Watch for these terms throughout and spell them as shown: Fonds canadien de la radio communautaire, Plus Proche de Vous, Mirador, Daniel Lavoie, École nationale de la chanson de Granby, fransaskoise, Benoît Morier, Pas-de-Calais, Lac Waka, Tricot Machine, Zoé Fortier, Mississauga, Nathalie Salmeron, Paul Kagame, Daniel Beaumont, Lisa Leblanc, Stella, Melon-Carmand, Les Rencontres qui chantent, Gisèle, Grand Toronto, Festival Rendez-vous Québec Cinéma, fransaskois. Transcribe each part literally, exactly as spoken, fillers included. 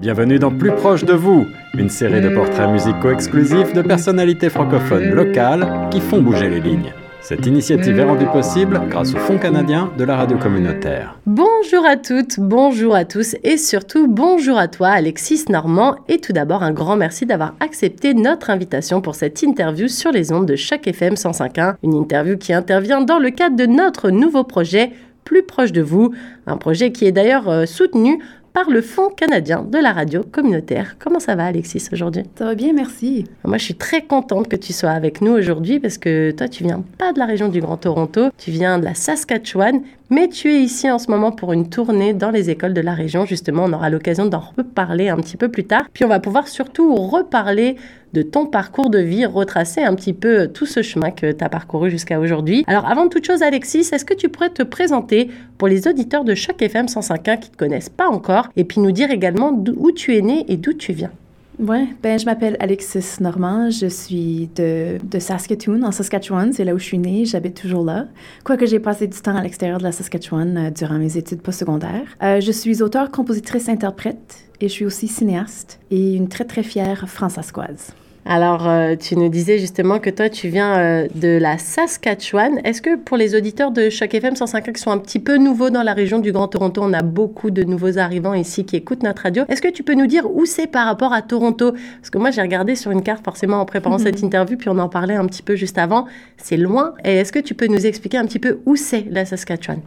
Bienvenue dans Plus Proche de Vous, une série de portraits musicaux exclusifs de personnalités francophones locales qui font bouger les lignes. Cette initiative est rendue possible grâce au Fonds canadien de la radio communautaire. Bonjour à toutes, bonjour à tous et surtout bonjour à toi Alexis Normand. Et tout d'abord un grand merci d'avoir accepté notre invitation pour cette interview sur les ondes de Choc F M cent cinq virgule un. Une interview qui intervient dans le cadre de notre nouveau projet Plus Proche de Vous. Un projet qui est d'ailleurs soutenu par le Fonds canadien de la radio communautaire. Comment ça va, Alexis, aujourd'hui? Ça va bien, merci. Moi, je suis très contente que tu sois avec nous aujourd'hui parce que toi, tu viens pas de la région du Grand Toronto, tu viens de la Saskatchewan, mais tu es ici en ce moment pour une tournée dans les écoles de la région. Justement, on aura l'occasion d'en reparler un petit peu plus tard. Puis, on va pouvoir surtout reparler de ton parcours de vie, retracer un petit peu tout ce chemin que tu as parcouru jusqu'à aujourd'hui. Alors, avant toute chose, Alexis, est-ce que tu pourrais te présenter pour les auditeurs de Choc F M cent cinq virgule un qui ne te connaissent pas encore et puis nous dire également d'où tu es né et d'où tu viens? Oui, ben, je m'appelle Alexis Normand, je suis de, de Saskatoon, en Saskatchewan, c'est là où je suis née, j'habite toujours là, quoique j'ai passé du temps à l'extérieur de la Saskatchewan euh, durant mes études postsecondaires. Euh, je suis auteure, compositrice, interprète et je suis aussi cinéaste et une très très fière fransaskoise. Alors, euh, tu nous disais justement que toi, tu viens euh, de la Saskatchewan. Est-ce que pour les auditeurs de Choc F M cent cinq virgule un qui sont un petit peu nouveaux dans la région du Grand Toronto, on a beaucoup de nouveaux arrivants ici qui écoutent notre radio. Est-ce que tu peux nous dire où c'est par rapport à Toronto? Parce que moi, j'ai regardé sur une carte forcément en préparant mm-hmm. cette interview, puis on en parlait un petit peu juste avant. C'est loin. Et est-ce que tu peux nous expliquer un petit peu où c'est la Saskatchewan?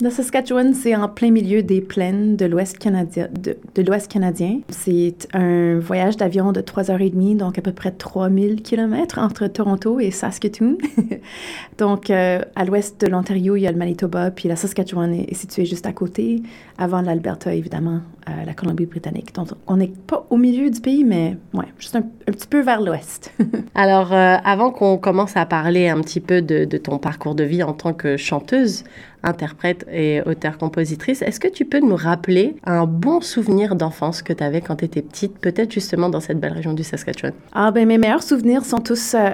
La Saskatchewan, c'est en plein milieu des plaines de l'Ouest canadien. De, de l'Ouest canadien. C'est un voyage d'avion de trois heures trente, donc à peu près trois mille kilomètres entre Toronto et Saskatoon. donc, euh, à l'ouest de l'Ontario, il y a le Manitoba, puis la Saskatchewan est, est située juste à côté, avant l'Alberta, évidemment, euh, la Colombie-Britannique. Donc, on n'est pas au milieu du pays, mais ouais, juste un, un petit peu vers l'ouest. Alors, euh, avant qu'on commence à parler un petit peu de, de ton parcours de vie en tant que chanteuse, interprète et auteure-compositrice, est-ce que tu peux nous rappeler un bon souvenir d'enfance que tu avais quand tu étais petite, peut-être justement dans cette belle région du Saskatchewan? Ah ben mes meilleurs souvenirs sont tous, euh,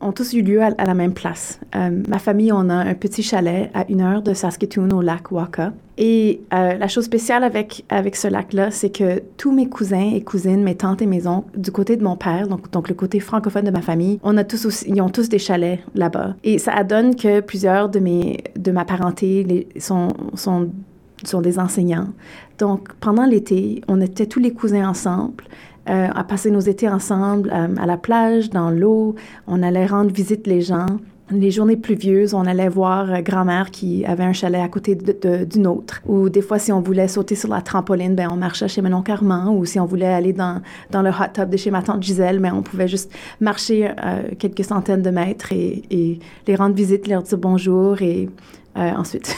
ont tous eu lieu à, à la même place. Euh, ma famille, on a un petit chalet à une heure de Saskatoon au lac Waka. Et euh, la chose spéciale avec, avec ce lac-là, c'est que tous mes cousins et cousines, mes tantes et mes oncles, du côté de mon père, donc, donc le côté francophone de ma famille, on a tous aussi, ils ont tous des chalets là-bas. Et ça donne que plusieurs de, mes, de ma parenté les, sont, sont, sont des enseignants. Donc, pendant l'été, on était tous les cousins ensemble, euh, à passer nos étés ensemble, euh, à la plage, dans l'eau, on allait rendre visite les gens. Les journées pluvieuses, on allait voir euh, grand-mère qui avait un chalet à côté de, de, d'une autre. Ou des fois, si on voulait sauter sur la trampoline, ben on marchait chez Melon-Carmand. Ou si on voulait aller dans, dans le hot tub de chez ma tante Gisèle, ben on pouvait juste marcher euh, quelques centaines de mètres et, et les rendre visite, leur dire bonjour et euh, ensuite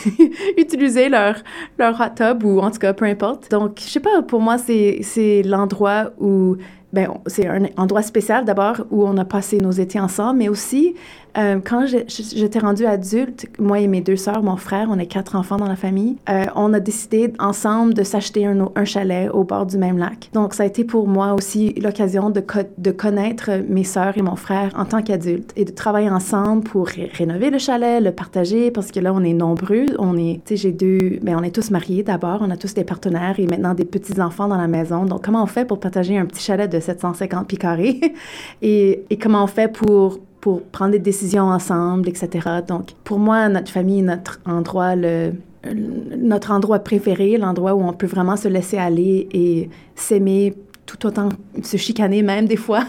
utiliser leur, leur hot tub ou en tout cas, peu importe. Donc, je sais pas, pour moi, c'est, c'est l'endroit où... Bien, c'est un endroit spécial, d'abord, où on a passé nos étés ensemble, mais aussi, euh, quand j'ai, j'étais rendue adulte, moi et mes deux sœurs, mon frère, on est quatre enfants dans la famille, euh, on a décidé ensemble de s'acheter un, un chalet au bord du même lac. Donc, ça a été pour moi aussi l'occasion de, co- de connaître mes sœurs et mon frère en tant qu'adultes et de travailler ensemble pour ré- rénover le chalet, le partager, parce que là, on est nombreux, on est, tu sais, j'ai deux, bien, on est tous mariés d'abord, on a tous des partenaires et maintenant des petits-enfants dans la maison. Donc, comment on fait pour partager un petit chalet de sept cent cinquante pieds carrés et, et comment on fait pour, pour prendre des décisions ensemble, et cetera. Donc, pour moi, notre famille, notre endroit, le, le, notre endroit préféré, l'endroit où on peut vraiment se laisser aller et s'aimer tout autant, se chicaner même des fois.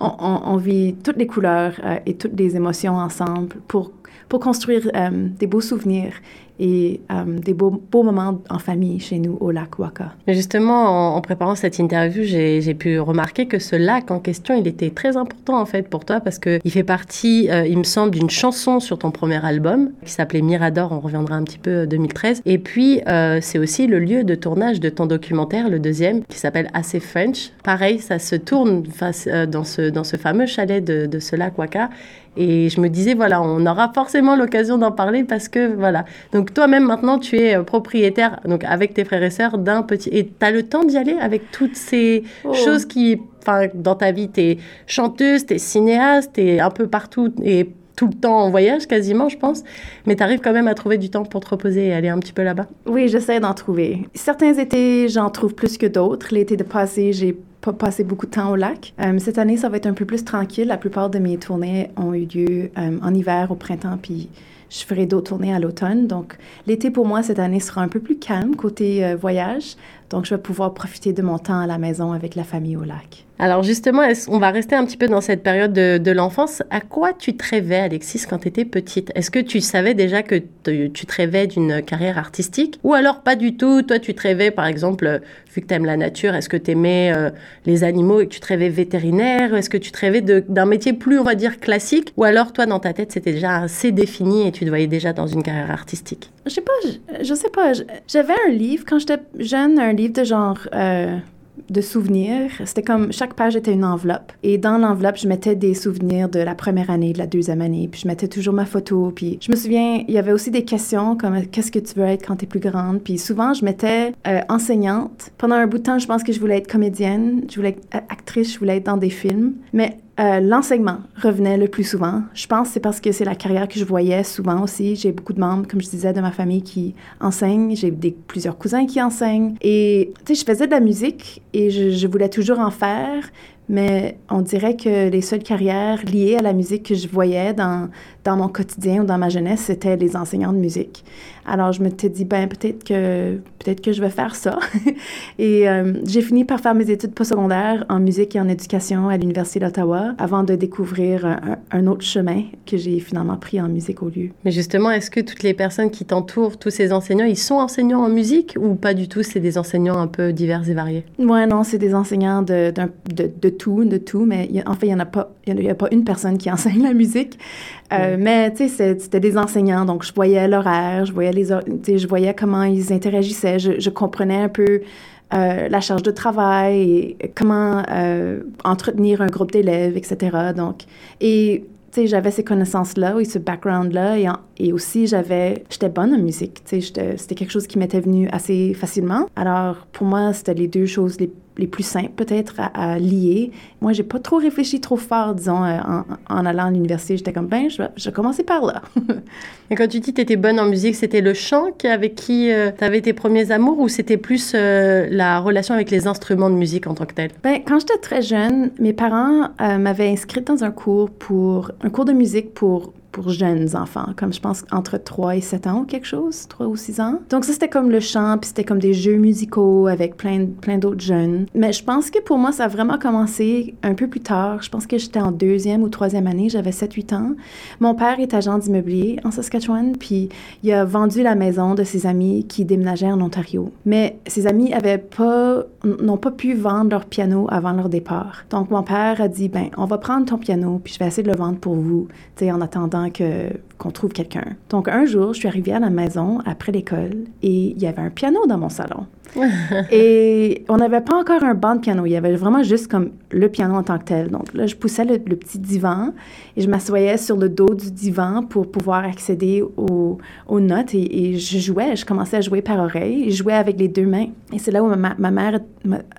On, on, on vit toutes les couleurs euh, et toutes les émotions ensemble pour, pour construire euh, des beaux souvenirs et euh, des beaux, beaux moments en famille chez nous au lac Waka. Mais justement, en, en préparant cette interview, j'ai, j'ai pu remarquer que ce lac en question, il était très important en fait pour toi parce qu'il fait partie, euh, il me semble, d'une chanson sur ton premier album qui s'appelait Mirador, on reviendra un petit peu, deux mille treize. Et puis, euh, c'est aussi le lieu de tournage de ton documentaire, le deuxième, qui s'appelle Assez French. Pareil, ça se tourne face, euh, dans, ce, dans ce fameux chalet de, de ce lac Waka. Et je me disais, voilà, on aura forcément l'occasion d'en parler parce que, voilà. Donc, toi-même, maintenant, tu es propriétaire, donc avec tes frères et sœurs, d'un petit... Et tu as le temps d'y aller avec toutes ces oh. choses qui... Enfin, dans ta vie, tu es chanteuse, tu es cinéaste, tu es un peu partout et tout le temps en voyage quasiment, je pense. Mais tu arrives quand même à trouver du temps pour te reposer et aller un petit peu là-bas? Oui, j'essaie d'en trouver. Certains étés, j'en trouve plus que d'autres. L'été de passé, j'ai pas passé beaucoup de temps au lac. Euh, cette année, ça va être un peu plus tranquille. La plupart de mes tournées ont eu lieu euh, en hiver, au printemps, puis je ferai d'autres tournées à l'automne. Donc, l'été pour moi, cette année, sera un peu plus calme côté euh, voyage. Donc, je vais pouvoir profiter de mon temps à la maison avec la famille au lac. Alors justement, on va rester un petit peu dans cette période de, de l'enfance. À quoi tu te rêvais, Alexis, quand tu étais petite? Est-ce que tu savais déjà que te, tu te rêvais d'une carrière artistique? Ou alors pas du tout? Toi, tu te rêvais, par exemple, vu que tu aimes la nature, est-ce que tu aimais euh, les animaux et que tu te rêvais vétérinaire? Est-ce que tu te rêvais de, d'un métier plus, on va dire, classique? Ou alors, toi, dans ta tête, c'était déjà assez défini et tu te voyais déjà dans une carrière artistique? Je sais pas, je, je sais pas. Je, j'avais un livre, quand j'étais jeune, un livre de genre... Euh... de souvenirs. C'était comme, chaque page était une enveloppe. Et dans l'enveloppe, je mettais des souvenirs de la première année, de la deuxième année. Puis je mettais toujours ma photo. Puis je me souviens, il y avait aussi des questions comme, qu'est-ce que tu veux être quand t'es plus grande? Puis souvent, je mettais euh, enseignante. Pendant un bout de temps, je pense que je voulais être comédienne. Je voulais être actrice. Je voulais être dans des films. Mais Euh, l'enseignement revenait le plus souvent. Je pense que c'est parce que c'est la carrière que je voyais souvent aussi. J'ai beaucoup de membres, comme je disais, de ma famille qui enseignent. J'ai des, plusieurs cousins qui enseignent. Et, tu sais, je faisais de la musique et je, je voulais toujours en faire. Mais on dirait que les seules carrières liées à la musique que je voyais dans, dans mon quotidien ou dans ma jeunesse, c'était les enseignants de musique. Alors, je me suis dit, ben peut-être que, peut-être que je vais faire ça. Et euh, j'ai fini par faire mes études postsecondaires en musique et en éducation à l'Université d'Ottawa avant de découvrir un, un autre chemin que j'ai finalement pris en musique au lieu. Mais justement, est-ce que toutes les personnes qui t'entourent, tous ces enseignants, ils sont enseignants en musique ou pas du tout? C'est des enseignants un peu divers et variés? Ouais, non, c'est des enseignants de, de, de, de tout, de tout, mais y a, en fait, il n'y en a pas, il n'y a pas une personne qui enseigne la musique. Euh, mm. Mais, tu sais, c'était des enseignants, donc je voyais l'horaire, je voyais, les or- je voyais comment ils interagissaient, je, je comprenais un peu euh, la charge de travail, et comment euh, entretenir un groupe d'élèves, et cetera. Donc, et... j'avais ces connaissances-là et ce background-là et, en, et aussi j'avais... J'étais bonne en musique, tu sais, c'était quelque chose qui m'était venu assez facilement. Alors, pour moi, c'était les deux choses les, les plus simples, peut-être, à, à lier. Moi, j'ai pas trop réfléchi trop fort, disons, en, en allant à l'université. J'étais comme, ben, je vais, je vais commencer par là. Et quand tu dis que t'étais bonne en musique, c'était le chant avec qui euh, t'avais tes premiers amours ou c'était plus euh, la relation avec les instruments de musique en tant que tel? Ben, quand j'étais très jeune, mes parents euh, m'avaient inscrite dans un cours pour... un cours de musique pour, pour jeunes enfants, comme je pense entre trois et sept ans ou quelque chose, trois ou six ans. Donc ça, c'était comme le chant, puis c'était comme des jeux musicaux avec plein, plein d'autres jeunes. Mais je pense que pour moi, ça a vraiment commencé un peu plus tard. Je pense que j'étais en deuxième ou troisième année, j'avais sept huit ans. Mon père est agent d'immobilier en Saskatchewan, puis il a vendu la maison de ses amis qui déménageaient en Ontario. Mais ses amis avaient pas, n'ont pas pu vendre leur piano avant leur départ. Donc mon père a dit, ben, on va prendre ton piano, puis je vais essayer de le vendre pour vous, tu sais, en attendant que, qu'on trouve quelqu'un. Donc, un jour, je suis arrivée à la maison après l'école et il y avait un piano dans mon salon. Et on n'avait pas encore un banc de piano. Il y avait vraiment juste comme le piano en tant que tel. Donc là, je poussais le, le petit divan et je m'assoyais sur le dos du divan pour pouvoir accéder au, aux notes. Et, et je jouais. Je commençais à jouer par oreille. Et je jouais avec les deux mains. Et c'est là où ma, ma mère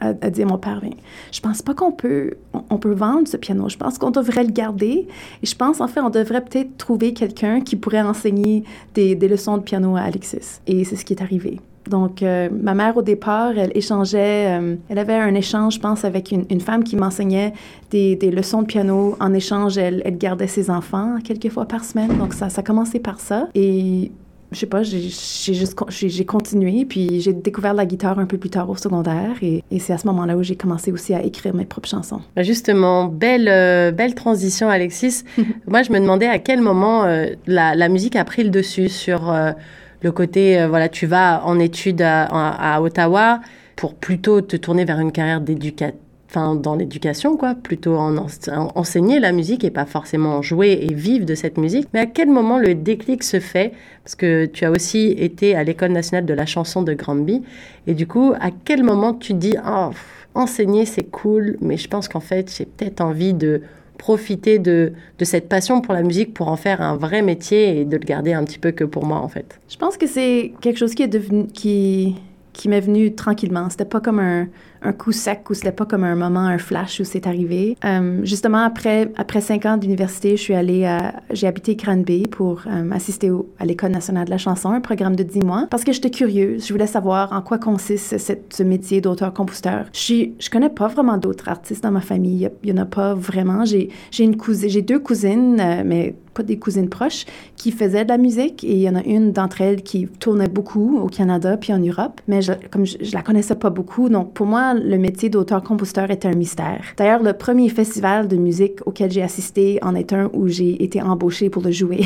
a, a dit à mon père, « Je pense pas qu'on peut, on, on peut vendre ce piano. Je pense qu'on devrait le garder. Et je pense, en fait, on devrait peut-être trouver quelqu'un qui pourrait enseigner des, des leçons de piano à Alexis. » Et c'est ce qui est arrivé. Donc, euh, ma mère, au départ, elle échangeait... Euh, elle avait un échange, je pense, avec une, une femme qui m'enseignait des, des leçons de piano. En échange, elle, elle gardait ses enfants quelques fois par semaine. Donc, ça, ça a commencé par ça. Et... je sais pas, j'ai, j'ai juste j'ai, j'ai continué, puis j'ai découvert la guitare un peu plus tard au secondaire, et, et c'est à ce moment-là où j'ai commencé aussi à écrire mes propres chansons. Justement, belle, euh, belle transition, Alexis. Moi, je me demandais à quel moment euh, la, la musique a pris le dessus sur euh, le côté, euh, voilà, tu vas en études à, à, à Ottawa pour plutôt te tourner vers une carrière d'éducateur. Enfin, dans l'éducation, quoi, plutôt en, ense- en enseigner la musique et pas forcément jouer et vivre de cette musique. Mais à quel moment le déclic se fait? Parce que tu as aussi été à l'École nationale de la chanson de Granby. Et du coup, à quel moment tu dis « Ah, oh, enseigner, c'est cool, mais je pense qu'en fait, j'ai peut-être envie de profiter de, de cette passion pour la musique pour en faire un vrai métier et de le garder un petit peu que pour moi, en fait. » Je pense que c'est quelque chose qui est devenu... qui... qui m'est venu tranquillement. C'était pas comme un, un coup sec, où ce n'était pas comme un moment, un flash où c'est arrivé. Euh, justement, après, après cinq ans d'université, je suis allée à, j'ai habité Granby pour euh, assister au, à l'École nationale de la chanson, un programme de dix mois, parce que j'étais curieuse. Je voulais savoir en quoi consiste cette, ce métier d'auteur-compositeur. Je ne connais pas vraiment d'autres artistes dans ma famille. Il n'y en a pas vraiment. J'ai, j'ai, une cousine, j'ai deux cousines, euh, mais... pas des cousines proches, qui faisaient de la musique, et il y en a une d'entre elles qui tournait beaucoup au Canada puis en Europe, mais je, comme je, je la connaissais pas beaucoup, donc pour moi, le métier d'auteur-compositeur était un mystère. D'ailleurs, le premier festival de musique auquel j'ai assisté en est un où j'ai été embauchée pour le jouer.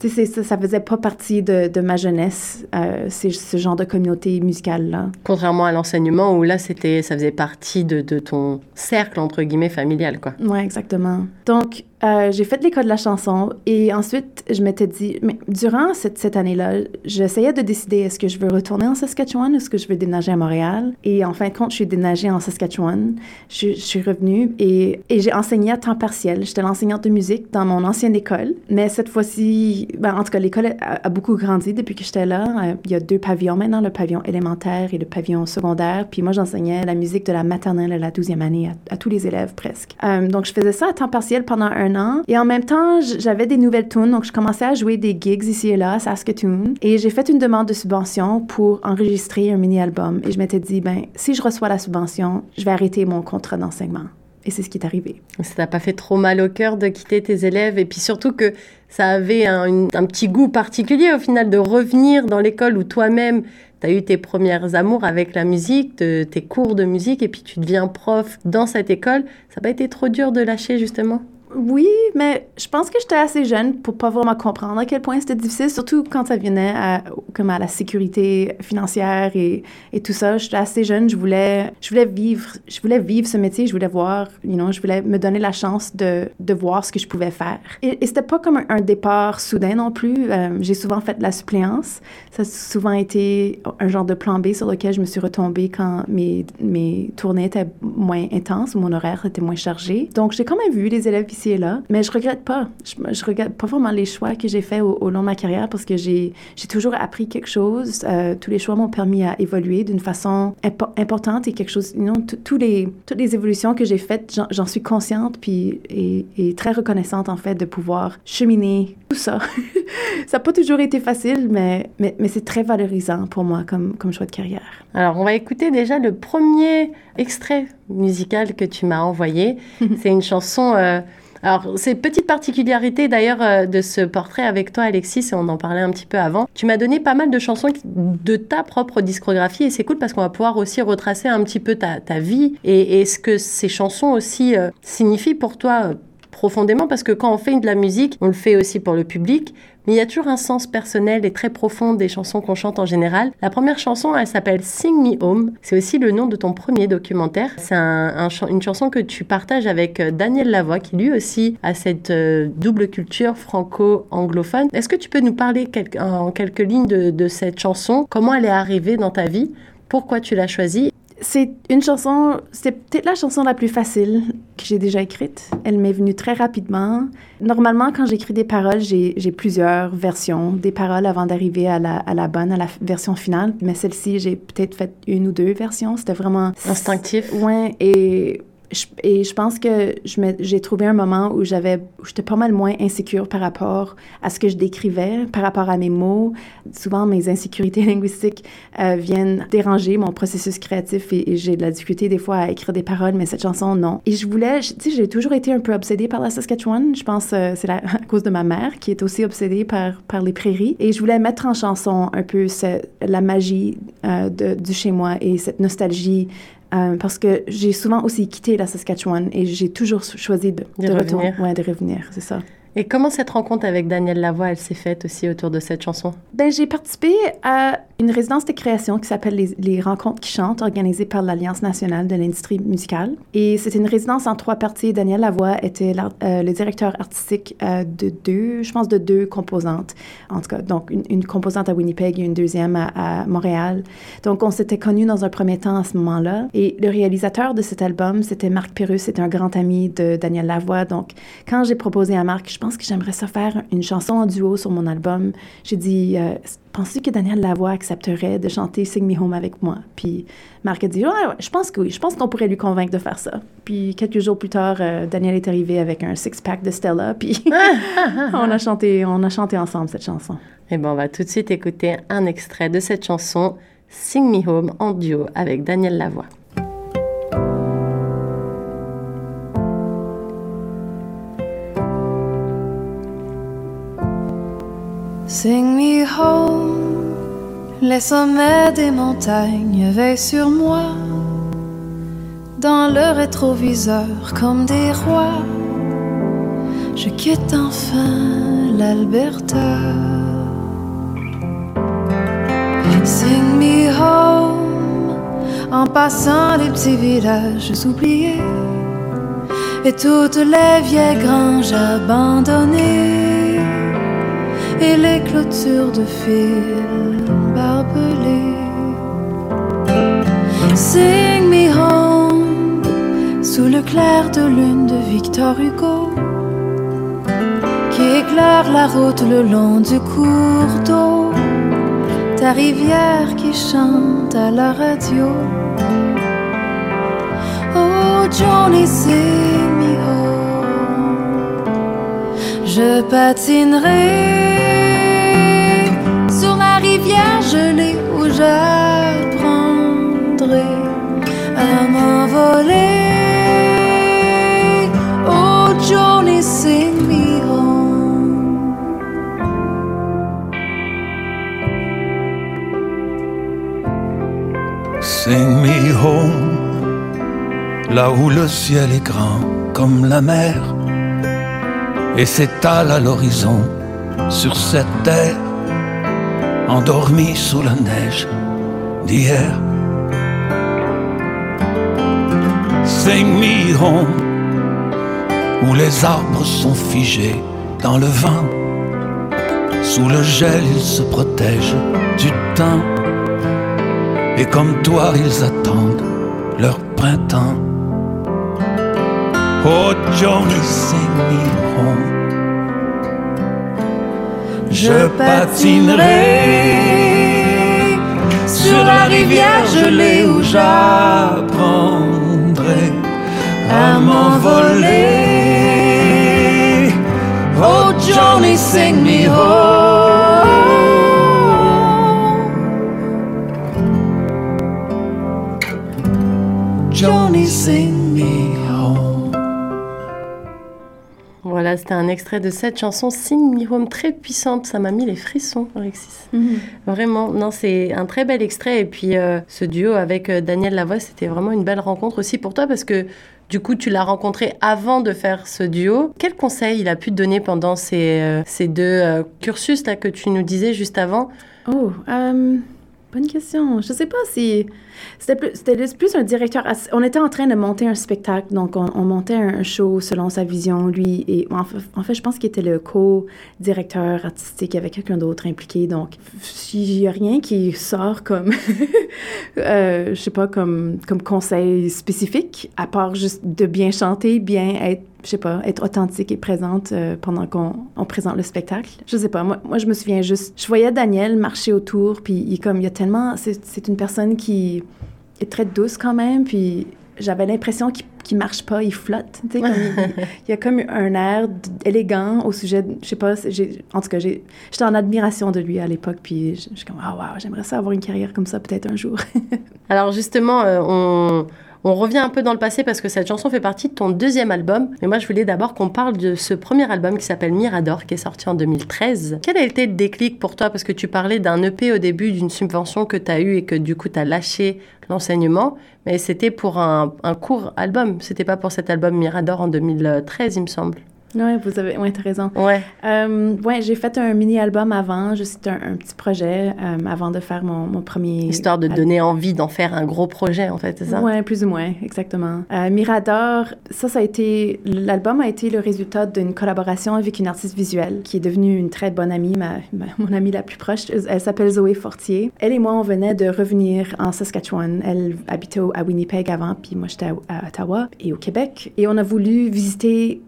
Tu sais, ça, ça faisait pas partie de, de ma jeunesse, euh, c'est ce genre de communauté musicale-là. Contrairement à l'enseignement, où là, c'était, ça faisait partie de, de ton cercle, entre guillemets, familial, quoi. Ouais, exactement. Donc, Euh, j'ai fait l'école de la chanson et ensuite, je m'étais dit... Mais durant cette, cette année-là, j'essayais de décider est-ce que je veux retourner en Saskatchewan ou est-ce que je veux déménager à Montréal. Et en fin de compte, je suis déménagée en Saskatchewan. Je, je suis revenue et, et j'ai enseigné à temps partiel. J'étais l'enseignante de musique dans mon ancienne école. Mais cette fois-ci... Ben, en tout cas, l'école a, a beaucoup grandi depuis que j'étais là. Euh, il y a deux pavillons maintenant, le pavillon élémentaire et le pavillon secondaire. Puis moi, j'enseignais la musique de la maternelle à la douzième année à, à tous les élèves, presque. Euh, donc, je faisais ça à temps partiel pendant un an. Et en même temps, j'avais des nouvelles tunes, donc je commençais à jouer des gigs ici et là à Saskatoon. Et j'ai fait une demande de subvention pour enregistrer un mini-album. Et je m'étais dit, ben, si je reçois la subvention, je vais arrêter mon contrat d'enseignement. Et c'est ce qui est arrivé. Ça t'a pas fait trop mal au cœur de quitter tes élèves? Et puis surtout que ça avait un, une, un petit goût particulier au final de revenir dans l'école où toi-même, t'as eu tes premières amours avec la musique, de, tes cours de musique, et puis tu deviens prof dans cette école. Ça n'a pas été trop dur de lâcher, justement? Oui, mais je pense que j'étais assez jeune pour pas vraiment comprendre à quel point c'était difficile, surtout quand ça venait à, comme à la sécurité financière et, et tout ça. J'étais assez jeune, je voulais, je voulais vivre, je voulais vivre ce métier, je voulais voir, you know, je voulais me donner la chance de, de voir ce que je pouvais faire. Et, et c'était pas comme un, un départ soudain non plus. Euh, j'ai souvent fait de la suppléance. Ça a souvent été un genre de plan B sur lequel je me suis retombée quand mes, mes tournées étaient moins intenses, mon horaire était moins chargé. Donc, j'ai quand même vu les élèves ici et là. Mais je regrette pas. Je, je regrette pas vraiment les choix que j'ai faits au, au long de ma carrière parce que j'ai, j'ai toujours appris quelque chose. Euh, tous les choix m'ont permis à évoluer d'une façon impo- importante et quelque chose... Non, tous les, toutes les évolutions que j'ai faites, j'en, j'en suis consciente puis, et, et très reconnaissante, en fait, de pouvoir cheminer tout ça. Ça n'a pas toujours été facile, mais, mais, mais c'est très valorisant pour moi comme, comme choix de carrière. Alors, on va écouter déjà le premier extrait musical que tu m'as envoyé. C'est une chanson... Euh, Alors, c'est une petite particularité d'ailleurs euh, de ce portrait avec toi, Alexis, et on en parlait un petit peu avant. Tu m'as donné pas mal de chansons de ta propre discographie et c'est cool parce qu'on va pouvoir aussi retracer un petit peu ta, ta vie et, et ce que ces chansons aussi euh, signifient pour toi euh, profondément, parce que quand on fait de la musique, on le fait aussi pour le public, mais il y a toujours un sens personnel et très profond des chansons qu'on chante en général. La première chanson, elle s'appelle « Sing Me Home ». C'est aussi le nom de ton premier documentaire. C'est un, un, une chanson que tu partages avec Daniel Lavoie, qui lui aussi a cette euh, double culture franco-anglophone. Est-ce que tu peux nous parler quelques, en quelques lignes de, de cette chanson? Comment elle est arrivée dans ta vie? Pourquoi tu l'as choisie? C'est une chanson, c'est peut-être la chanson la plus facile que j'ai déjà écrite. Elle m'est venue très rapidement. Normalement, quand j'écris des paroles, j'ai, j'ai plusieurs versions des paroles avant d'arriver à la, à la bonne, à la version finale. Mais celle-ci, j'ai peut-être fait une ou deux versions. C'était vraiment... instinctif. Ouais, et... Je, et je pense que je me, j'ai trouvé un moment où, j'avais, où j'étais pas mal moins insécure par rapport à ce que je décrivais, par rapport à mes mots. Souvent, mes insécurités linguistiques euh, viennent déranger mon processus créatif et, et j'ai de la difficulté des fois à écrire des paroles, mais cette chanson, non. Et je voulais, tu sais, j'ai toujours été un peu obsédée par la Saskatchewan. Je pense que euh, c'est la, à cause de ma mère qui est aussi obsédée par, par les prairies. Et je voulais mettre en chanson un peu ce, la magie euh, de, du chez moi et cette nostalgie. Euh, parce que j'ai souvent aussi quitté la Saskatchewan et j'ai toujours choisi de, de, de retourner, ouais, de revenir, c'est ça. Et comment cette rencontre avec Daniel Lavoie, elle s'est faite aussi autour de cette chanson? Ben, j'ai participé à une résidence de création qui s'appelle les, les Rencontres qui chantent, organisée par l'Alliance nationale de l'industrie musicale. Et c'était une résidence en trois parties. Daniel Lavoie était euh, le directeur artistique euh, de deux, je pense, de deux composantes. En tout cas, donc une, une composante à Winnipeg et une deuxième à, à Montréal. Donc, on s'était connus dans un premier temps à ce moment-là. Et le réalisateur de cet album, c'était Marc Perreux. C'était un grand ami de Daniel Lavoie. Donc, quand j'ai proposé à Marc, je pense que j'aimerais ça faire une chanson en duo sur mon album. J'ai dit, euh, pensez-vous que Daniel Lavoie accepterait de chanter Sing Me Home avec moi? Puis Marc a dit, ouais, ouais, je pense que oui, je pense qu'on pourrait lui convaincre de faire ça. Puis quelques jours plus tard, euh, Daniel est arrivé avec un six-pack de Stella, puis on a chanté, on a chanté ensemble cette chanson. Et bien, on va tout de suite écouter un extrait de cette chanson, Sing Me Home, en duo avec Daniel Lavoie. Sing me home, les sommets des montagnes veillent sur moi, dans le rétroviseur comme des rois, je quitte enfin l'Alberta. Sing me home, en passant les petits villages oubliés et toutes les vieilles granges abandonnées et les clôtures de fil barbelés. Sing me home, sous le clair de lune de Victor Hugo, qui éclaire la route le long du cours d'eau, ta rivière qui chante à la radio. Oh Johnny, sing me home, je patinerai sur la rivière gelée où j'apprendrai à m'envoler. Oh Johnny, sing me home. Sing me home, là où le ciel est grand comme la mer et s'étale à l'horizon sur cette terre endormi sous la neige d'hier. Sing me home, où les arbres sont figés dans le vent, sous le gel ils se protègent du temps, et comme toi ils attendent leur printemps. Oh Johnny, sing me home, je patinerai sur la rivière gelée où j'apprendrai à m'envoler. Oh Johnny, sing me home. Johnny, sing me home. Voilà, c'était un extrait de cette chanson Sing Me Home, très puissante. Ça m'a mis les frissons, Alexis. Mm-hmm. Vraiment, non, c'est un très bel extrait. Et puis, euh, ce duo avec Daniel Lavoie, c'était vraiment une belle rencontre aussi pour toi parce que, du coup, tu l'as rencontré avant de faire ce duo. Quel conseil il a pu te donner pendant ces, euh, ces deux euh, cursus là, que tu nous disais juste avant? Oh, euh... bonne question. Je sais pas si... C'était plus, c'était plus un directeur... On était en train de monter un spectacle, donc on, on montait un show selon sa vision, lui. Et en fait, en fait je pense qu'il était le co-directeur artistique avec quelqu'un d'autre impliqué. Donc, il n'y a rien qui sort comme... euh, je sais pas, comme, comme conseil spécifique, à part juste de bien chanter, bien être... je sais pas, être authentique et présente euh, pendant qu'on on présente le spectacle. Je sais pas, moi, moi, je me souviens juste... Je voyais Daniel marcher autour, puis il, comme, il y a tellement... C'est, c'est une personne qui est très douce quand même, puis j'avais l'impression qu'il, qu'il marche pas, il flotte, tu sais, comme... il, il y a comme un air élégant au sujet de... Je sais pas, j'ai, en tout cas, j'ai, j'étais en admiration de lui à l'époque, puis je suis comme, ah, wow, j'aimerais ça avoir une carrière comme ça peut-être un jour. Alors, justement, euh, on... On revient un peu dans le passé parce que cette chanson fait partie de ton deuxième album. Mais moi, je voulais d'abord qu'on parle de ce premier album qui s'appelle Mirador, qui est sorti en deux mille treize. Quel a été le déclic pour toi? Parce que tu parlais d'un E P au début, d'une subvention que tu as eue et que du coup, tu as lâché l'enseignement. Mais c'était pour un, un court album. C'était pas pour cet album Mirador en deux mille treize, il me semble. Oui, vous avez... Ouais, t'as raison. Ouais. Euh, ouais, j'ai fait un mini-album avant, juste un, un petit projet euh, avant de faire mon, mon premier... Histoire de al- donner envie d'en faire un gros projet, en fait, c'est ça? Oui, plus ou moins, exactement. Euh, Mirador, ça, ça a été... L'album a été le résultat d'une collaboration avec une artiste visuelle qui est devenue une très bonne amie, ma, ma, mon amie la plus proche. Elle s'appelle Zoé Fortier. Elle et moi, on venait de revenir en Saskatchewan. Elle habitait à Winnipeg avant, puis moi, j'étais à, à Ottawa et au Québec. Et on a voulu visiter...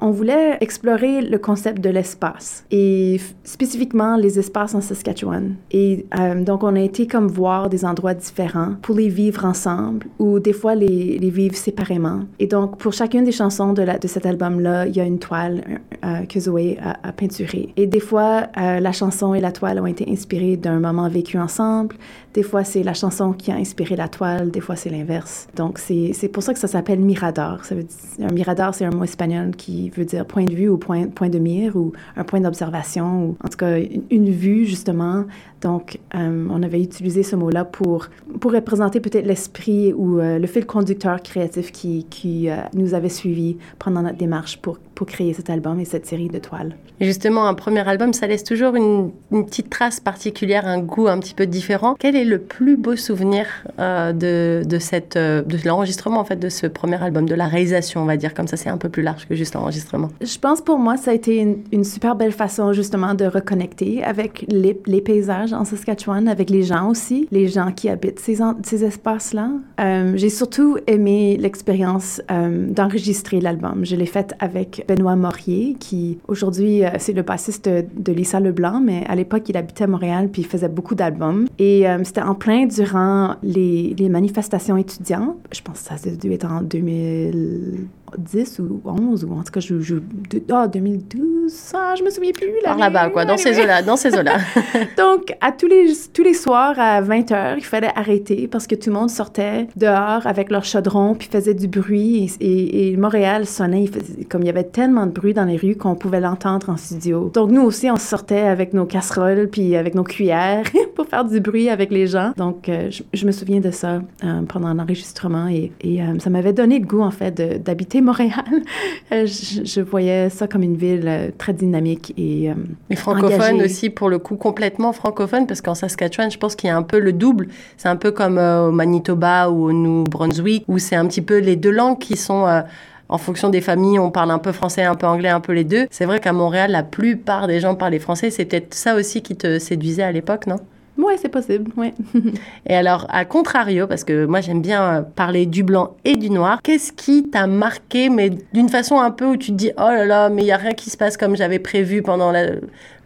On voulait explorer le concept de l'espace et f- spécifiquement les espaces en Saskatchewan. Et euh, donc, on a été comme voir des endroits différents pour les vivre ensemble ou des fois les, les vivre séparément. Et donc, pour chacune des chansons de, la, de cet album-là, il y a une toile euh, que Zoé a, a peinturée. Et des fois, euh, la chanson et la toile ont été inspirées d'un moment vécu ensemble. Des fois, c'est la chanson qui a inspiré la toile. Des fois, c'est l'inverse. Donc, c'est, c'est pour ça que ça s'appelle Mirador. Ça veut dire, un mirador, c'est un mot espagnol qui veut dire point de vue ou point, point de mire ou un point d'observation ou en tout cas une, une vue, justement. Donc, euh, on avait utilisé ce mot-là pour, pour représenter peut-être l'esprit ou euh, le fil conducteur créatif qui, qui euh, nous avait suivis pendant notre démarche pour, pour créer cet album et cette série de toiles. Justement, un premier album, ça laisse toujours une, une petite trace particulière, un goût un petit peu différent. Quel est le plus beau souvenir euh, de, de, cette, euh, de l'enregistrement, en fait, de ce premier album, de la réalisation, on va dire, comme ça, c'est un peu plus large que juste l'enregistrement? Je pense, pour moi, ça a été une, une super belle façon, justement, de reconnecter avec les, les paysages en Saskatchewan, avec les gens aussi, les gens qui habitent ces, en, ces espaces-là. Euh, j'ai surtout aimé l'expérience euh, d'enregistrer l'album. Je l'ai faite avec Benoît Morier, qui, aujourd'hui, euh, c'est le bassiste de, de Lisa Leblanc, mais à l'époque, il habitait à Montréal, puis il faisait beaucoup d'albums. Et euh, c'était en plein durant les, les manifestations étudiantes. Je pense que ça a dû être en deux mille dix ou onze, ou en tout cas, je, je, de, oh, deux mille douze, ça, je me souviens plus. Par là-bas, quoi, dans ces eaux-là, dans ces eaux-là. Donc, à tous les, tous les soirs, à vingt heures, il fallait arrêter parce que tout le monde sortait dehors avec leur chaudron, puis faisait du bruit, et, et, et Montréal sonnait, il faisait, comme il y avait tellement de bruit dans les rues qu'on pouvait l'entendre en studio. Donc, nous aussi, on sortait avec nos casseroles, puis avec nos cuillères pour faire du bruit avec les gens. Donc, euh, je, je me souviens de ça euh, pendant l'enregistrement, et, et euh, ça m'avait donné le goût, en fait, de, d'habiter Montréal. Euh, je, je voyais ça comme une ville euh, très dynamique et, euh, et francophone engagée. Aussi, pour le coup, complètement francophone, parce qu'en Saskatchewan, je pense qu'il y a un peu le double. C'est un peu comme euh, au Manitoba ou au New Brunswick, où c'est un petit peu les deux langues qui sont... Euh, en fonction des familles, on parle un peu français, un peu anglais, un peu les deux. C'est vrai qu'à Montréal, la plupart des gens parlent les français. C'est peut-être ça aussi qui te séduisait à l'époque, non ? Oui, c'est possible, oui. Et alors, à contrario, parce que moi, j'aime bien parler du blanc et du noir, qu'est-ce qui t'a marqué, mais d'une façon un peu où tu te dis « Oh là là, mais il n'y a rien qui se passe comme j'avais prévu pendant la,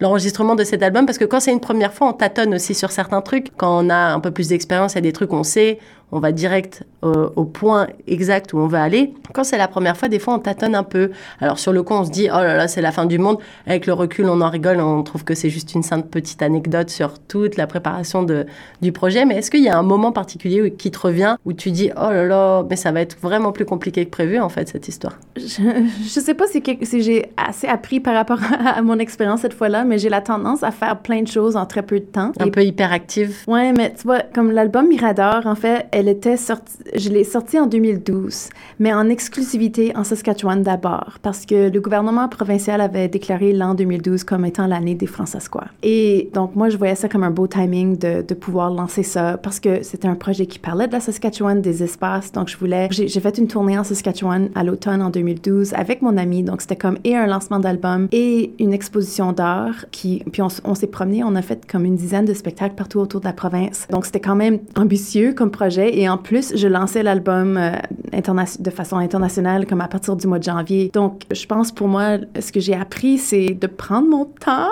l'enregistrement de cet album », parce que quand c'est une première fois, on tâtonne aussi sur certains trucs. Quand on a un peu plus d'expérience, il y a des trucs qu'on sait, on va direct euh, au point exact où on va aller. Quand c'est la première fois, des fois, on tâtonne un peu. Alors, sur le coup, on se dit « Oh là là, c'est la fin du monde ». Avec le recul, on en rigole, on trouve que c'est juste une simple petite anecdote sur toute la préparation de, du projet. Mais est-ce qu'il y a un moment particulier où, qui te revient, où tu dis « Oh là là, mais ça va être vraiment plus compliqué que prévu, en fait, cette histoire ». Je ne sais pas si, si j'ai assez appris par rapport à mon expérience cette fois-là, mais j'ai la tendance à faire plein de choses en très peu de temps. Un Et, peu hyperactive. Oui, mais tu vois, comme l'album Mirador, en fait, elle était sorti, je l'ai sortie en deux mille douze, mais en exclusivité en Saskatchewan d'abord, parce que le gouvernement provincial avait déclaré l'an deux mille douze comme étant l'année des fransaskois. Et donc, moi, je voyais ça comme un beau timing de, de pouvoir lancer ça, parce que c'était un projet qui parlait de la Saskatchewan, des espaces, donc je voulais... J'ai, j'ai fait une tournée en Saskatchewan à l'automne en deux mille douze avec mon ami, donc c'était comme et un lancement d'album et une exposition d'art, qui, puis on, on s'est promené, on a fait comme une dizaine de spectacles partout autour de la province. Donc, c'était quand même ambitieux comme projet. Et en plus, je lançais l'album euh, interna- de façon internationale comme à partir du mois de janvier. Donc, je pense pour moi, ce que j'ai appris, c'est de prendre mon temps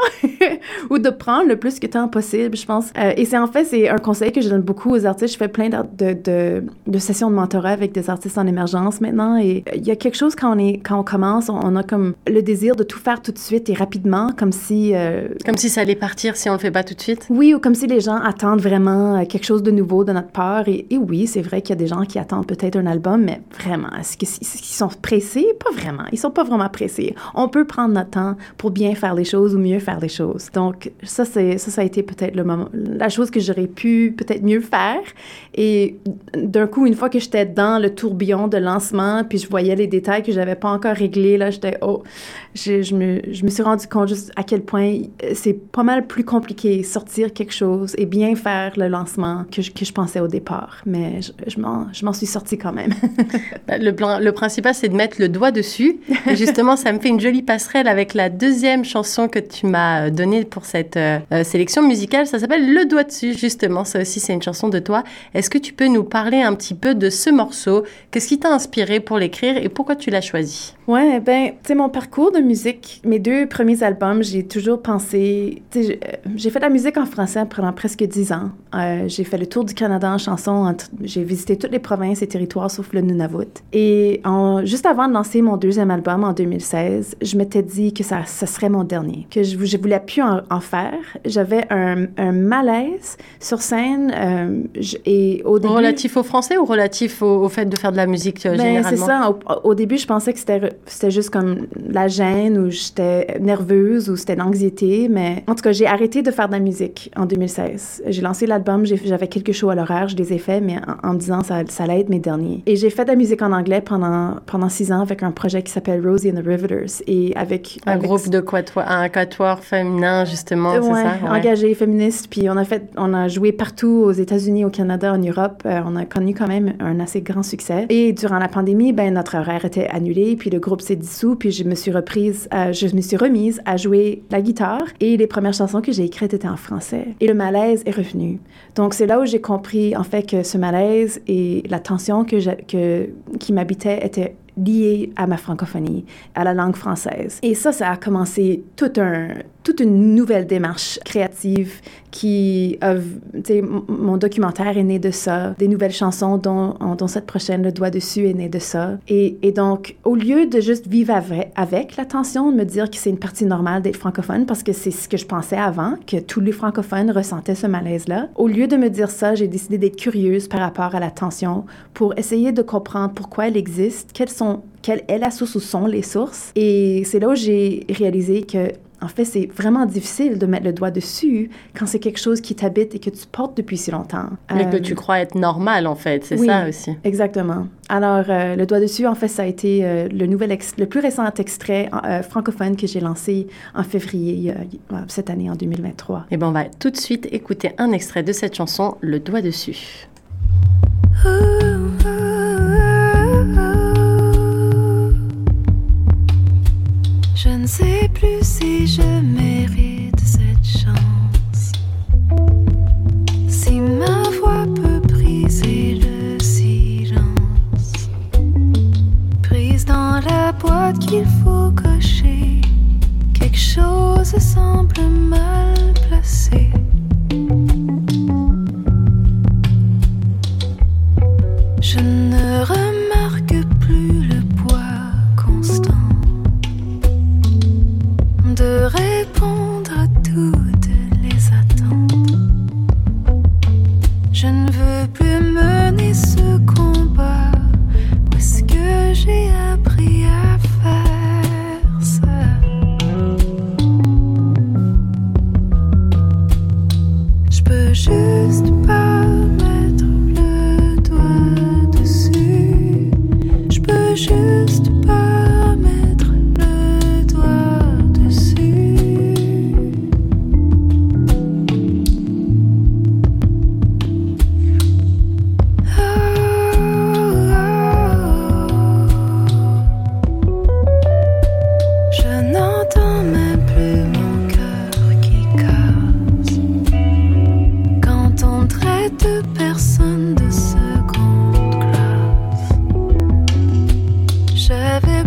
ou de prendre le plus de temps possible, je pense. Euh, et c'est en fait, c'est un conseil que je donne beaucoup aux artistes. Je fais plein de, de, de sessions de mentorat avec des artistes en émergence maintenant. Et il euh, y a quelque chose quand on, est, quand on commence, on, on a comme le désir de tout faire tout de suite et rapidement, comme si... Euh, comme si ça allait partir si on le fait pas tout de suite? Oui, ou comme si les gens attendent vraiment quelque chose de nouveau de notre part. Et, et oui, c'est vrai qu'il y a des gens qui attendent peut-être un album, mais vraiment, est-ce qu'ils sont pressés? Pas vraiment. Ils sont pas vraiment pressés. On peut prendre notre temps pour bien faire les choses ou mieux faire les choses. Donc, ça, c'est, ça, ça a été peut-être le moment, la chose que j'aurais pu peut-être mieux faire. Et d'un coup, une fois que j'étais dans le tourbillon de lancement, puis je voyais les détails que j'avais pas encore réglés, là, j'étais, oh, je, je, me, je me suis rendu compte juste à quel point c'est pas mal plus compliqué sortir quelque chose et bien faire le lancement que je, que je pensais au départ. Mais mais je, je, m'en, je m'en suis sortie quand même. Ben, le, plan, le principal, c'est de mettre le doigt dessus. Et justement, ça me fait une jolie passerelle avec la deuxième chanson que tu m'as donnée pour cette euh, sélection musicale. Ça s'appelle « Le doigt dessus », justement. Ça aussi, c'est une chanson de toi. Est-ce que tu peux nous parler un petit peu de ce morceau? Qu'est-ce qui t'a inspiré pour l'écrire et pourquoi tu l'as choisi? Ouais, ben, tu sais, mon parcours de musique, mes deux premiers albums, j'ai toujours pensé... Tu sais, j'ai fait de la musique en français pendant presque dix ans. Euh, j'ai fait le tour du Canada en chanson. En t- j'ai visité toutes les provinces et territoires sauf le Nunavut. Et en, juste avant de lancer mon deuxième album en deux mille seize, je m'étais dit que ça, ça serait mon dernier, que je ne voulais plus en, en faire. J'avais un, un malaise sur scène euh, je, et au début... Relatif au français ou relatif au, au fait de faire de la musique euh, ben, généralement? C'est ça. Au, au début, je pensais que c'était, c'était juste comme la gêne ou j'étais nerveuse ou c'était l'anxiété, mais en tout cas, j'ai arrêté de faire de la musique en deux mille seize. J'ai lancé l'album, j'ai, j'avais quelques shows à l'horaire, je les ai fait, mais en, en me disant ça, ça allait être mes derniers. Et j'ai fait de la musique en anglais pendant, pendant six ans avec un projet qui s'appelle Rosie and the Riveters et avec... Un avec, groupe de quatuor, un quatuor féminin, justement, euh, c'est ouais, ça? Ouais, engagé, féministe, puis on a fait, on a joué partout aux États-Unis, au Canada, en Europe. Euh, on a connu quand même un assez grand succès. Et durant la pandémie, ben, notre horaire était annulé, puis le groupe s'est dissous, puis je me suis reprise, à, je me suis remise à jouer la guitare et les premières chansons que j'ai écrites étaient en français. Et le malaise est revenu. Donc, c'est là où j'ai compris, en fait, que ce malaise et la tension que je, que, qui m'habitait était liée à ma francophonie, à la langue française. Et ça, ça a commencé tout un, toute une nouvelle démarche créative qui a... Tu sais, m- mon documentaire est né de ça, des nouvelles chansons dont, en, dont cette prochaine, Le doigt dessus, est né de ça. Et, et donc, au lieu de juste vivre avec, avec la tension, de me dire que c'est une partie normale d'être francophone, parce que c'est ce que je pensais avant, que tous les francophones ressentaient ce malaise-là, au lieu de me dire ça, j'ai décidé d'être curieuse par rapport à la tension pour essayer de comprendre pourquoi elle existe, quelles sont quelle est la source ou sont les sources. Et c'est là où j'ai réalisé que, en fait, c'est vraiment difficile de mettre le doigt dessus quand c'est quelque chose qui t'habite et que tu portes depuis si longtemps. Mais euh, que tu crois être normal, en fait, c'est oui, ça aussi. Exactement. Alors, euh, le doigt dessus, en fait, ça a été euh, le, nouvel ex- le plus récent extrait euh, francophone que j'ai lancé en février euh, cette année, en deux mille vingt-trois. Et bien, on va tout de suite écouter un extrait de cette chanson, Le doigt dessus. Je ne sais plus si je mérite cette chance, si ma voix peut briser le silence, prise dans la boîte qu'il faut cocher, quelque chose semble mal placé. Je ne remarque plus le poids constant de répondre à toutes les attentes. Je ne veux plus mener ce combat. Où est-ce que j'ai appris à faire ça? Je peux juste pas mettre le doigt dessus. Je peux juste pas. Personne de seconde classe. J'avais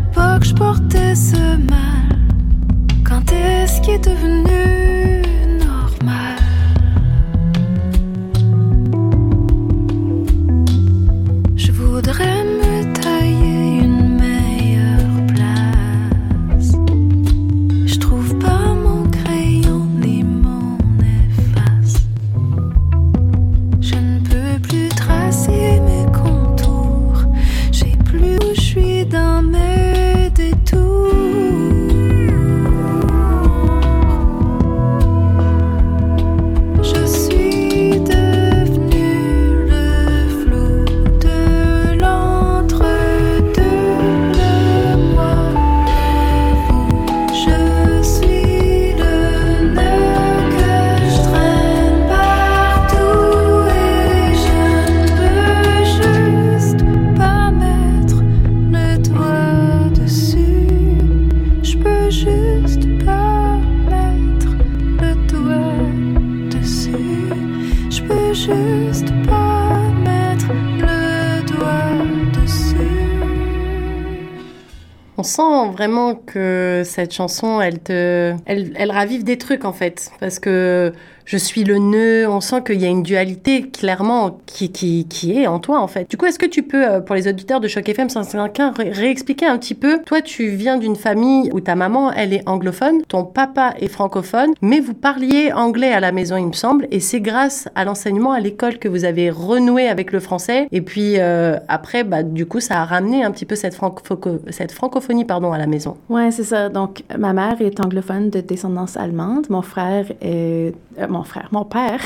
on sent vraiment que cette chanson, elle te, elle, elle ravive des trucs en fait, parce que je suis le nœud, on sent qu'il y a une dualité clairement qui, qui, qui est en toi en fait. Du coup, est-ce que tu peux, pour les auditeurs de Choc F M cent cinq point un, ré- réexpliquer un petit peu, toi tu viens d'une famille où ta maman, elle est anglophone, ton papa est francophone, mais vous parliez anglais à la maison il me semble, et c'est grâce à l'enseignement à l'école que vous avez renoué avec le français, et puis euh, après, bah, du coup, ça a ramené un petit peu cette, franco- cette francophonie pardon, à la maison. Ouais, c'est ça. Donc, ma mère est anglophone de descendance allemande, mon frère est... Euh, mon frère, mon père,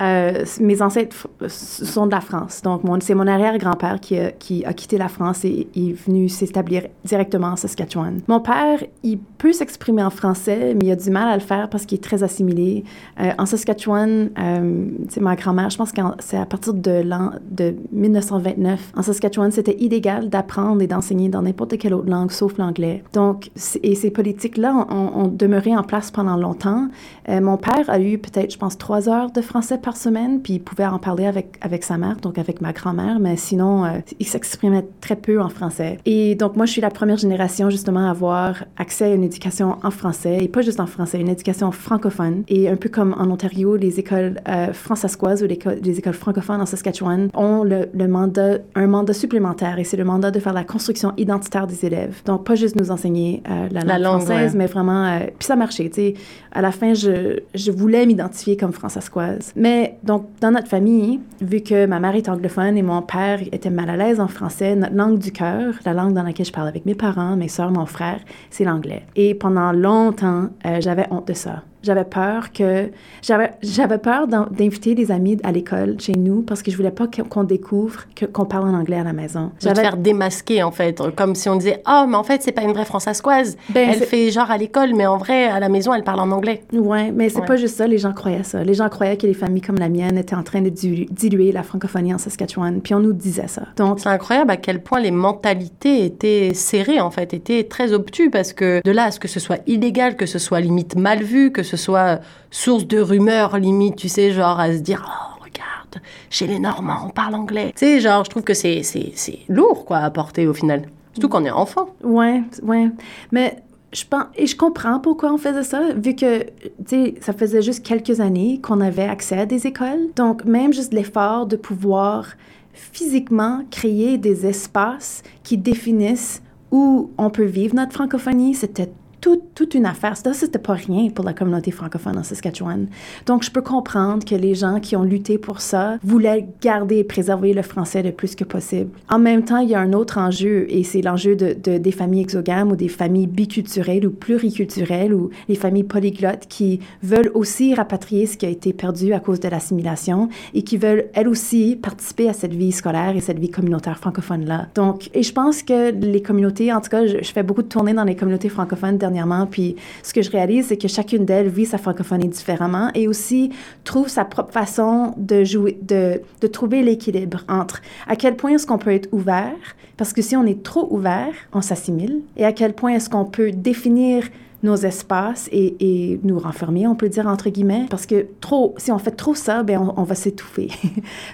euh, mes ancêtres f- sont de la France. Donc, mon, c'est mon arrière-grand-père qui a, qui a quitté la France et est venu s'établir directement en Saskatchewan. Mon père, il peut s'exprimer en français, mais il a du mal à le faire parce qu'il est très assimilé. Euh, en Saskatchewan, euh, c'est ma grand-mère, je pense que c'est à partir de l'an de dix-neuf cent vingt-neuf. En Saskatchewan, c'était illégal d'apprendre et d'enseigner dans n'importe quelle autre langue, sauf l'anglais. Donc, c- et ces politiques-là ont, ont demeuré en place pendant longtemps. Euh, mon père a eu peut-être, je pense, trois heures de français par semaine, puis il pouvait en parler avec, avec sa mère, donc avec ma grand-mère, mais sinon, euh, il s'exprimait très peu en français. Et donc, moi, je suis la première génération, justement, à avoir accès à une éducation en français, et pas juste en français, une éducation francophone. Et un peu comme en Ontario, les écoles euh, fransaskoises ou les, co- les écoles francophones en Saskatchewan ont le, le mandat, un mandat supplémentaire, et c'est le mandat de faire la construction identitaire des élèves. Donc, pas juste nous enseigner euh, la langue, la langue française, ouais. mais vraiment... Euh, puis ça marchait, tu sais. À la fin, je, je voulais m'identifier comme fransaskoise. Mais donc, dans notre famille, vu que ma mère est anglophone et mon père était mal à l'aise en français, notre langue du cœur, la langue dans laquelle je parle avec mes parents, mes soeurs, mon frère, c'est l'anglais. Et pendant longtemps, euh, j'avais honte de ça. J'avais peur que... J'avais, j'avais peur d'inviter des amis à l'école, chez nous, parce que je voulais pas qu'on découvre que, qu'on parle en anglais à la maison. J'avais... De te faire démasquer, en fait. Comme si on disait « Ah, oh, mais en fait, c'est pas une vraie fransaskoise. Ben, elle c'est... fait genre à l'école, mais en vrai, à la maison, elle parle en anglais. » Ouais, mais c'est ouais. pas juste ça. Les gens croyaient ça. Les gens croyaient que les familles comme la mienne étaient en train de diluer la francophonie en Saskatchewan. Puis on nous disait ça. Donc... C'est incroyable à quel point les mentalités étaient serrées, en fait, étaient très obtues, parce que de là à ce que ce soit illégal, que ce soit limite mal vu, que ce soit source de rumeurs limite, tu sais, genre à se dire oh regarde, chez les Normands on parle anglais, tu sais, genre je trouve que c'est c'est c'est lourd quoi à porter au final, surtout qu'on est enfant. Ouais, ouais, mais je pense, et je comprends pourquoi on faisait ça, vu que, tu sais, ça faisait juste quelques années qu'on avait accès à des écoles, donc même juste l'effort de pouvoir physiquement créer des espaces qui définissent où on peut vivre notre francophonie, c'était Tout, toute une affaire. Ça, c'était pas rien pour la communauté francophone en Saskatchewan. Donc, je peux comprendre que les gens qui ont lutté pour ça voulaient garder et préserver le français le plus que possible. En même temps, il y a un autre enjeu, et c'est l'enjeu de, de, des familles exogames ou des familles biculturelles ou pluriculturelles ou les familles polyglottes qui veulent aussi rapatrier ce qui a été perdu à cause de l'assimilation et qui veulent, elles aussi, participer à cette vie scolaire et cette vie communautaire francophone-là. Donc, et je pense que les communautés, en tout cas, je, je fais beaucoup de tournées dans les communautés francophones dernièrement. Puis ce que je réalise, c'est que chacune d'elles vit sa francophonie différemment et aussi trouve sa propre façon de jouer, de, de trouver l'équilibre entre à quel point est-ce qu'on peut être ouvert, parce que si on est trop ouvert, on s'assimile, et à quel point est-ce qu'on peut définir nos espaces et, et nous renfermer, on peut dire, entre guillemets, parce que trop, si on fait trop ça, bien, on, on va s'étouffer.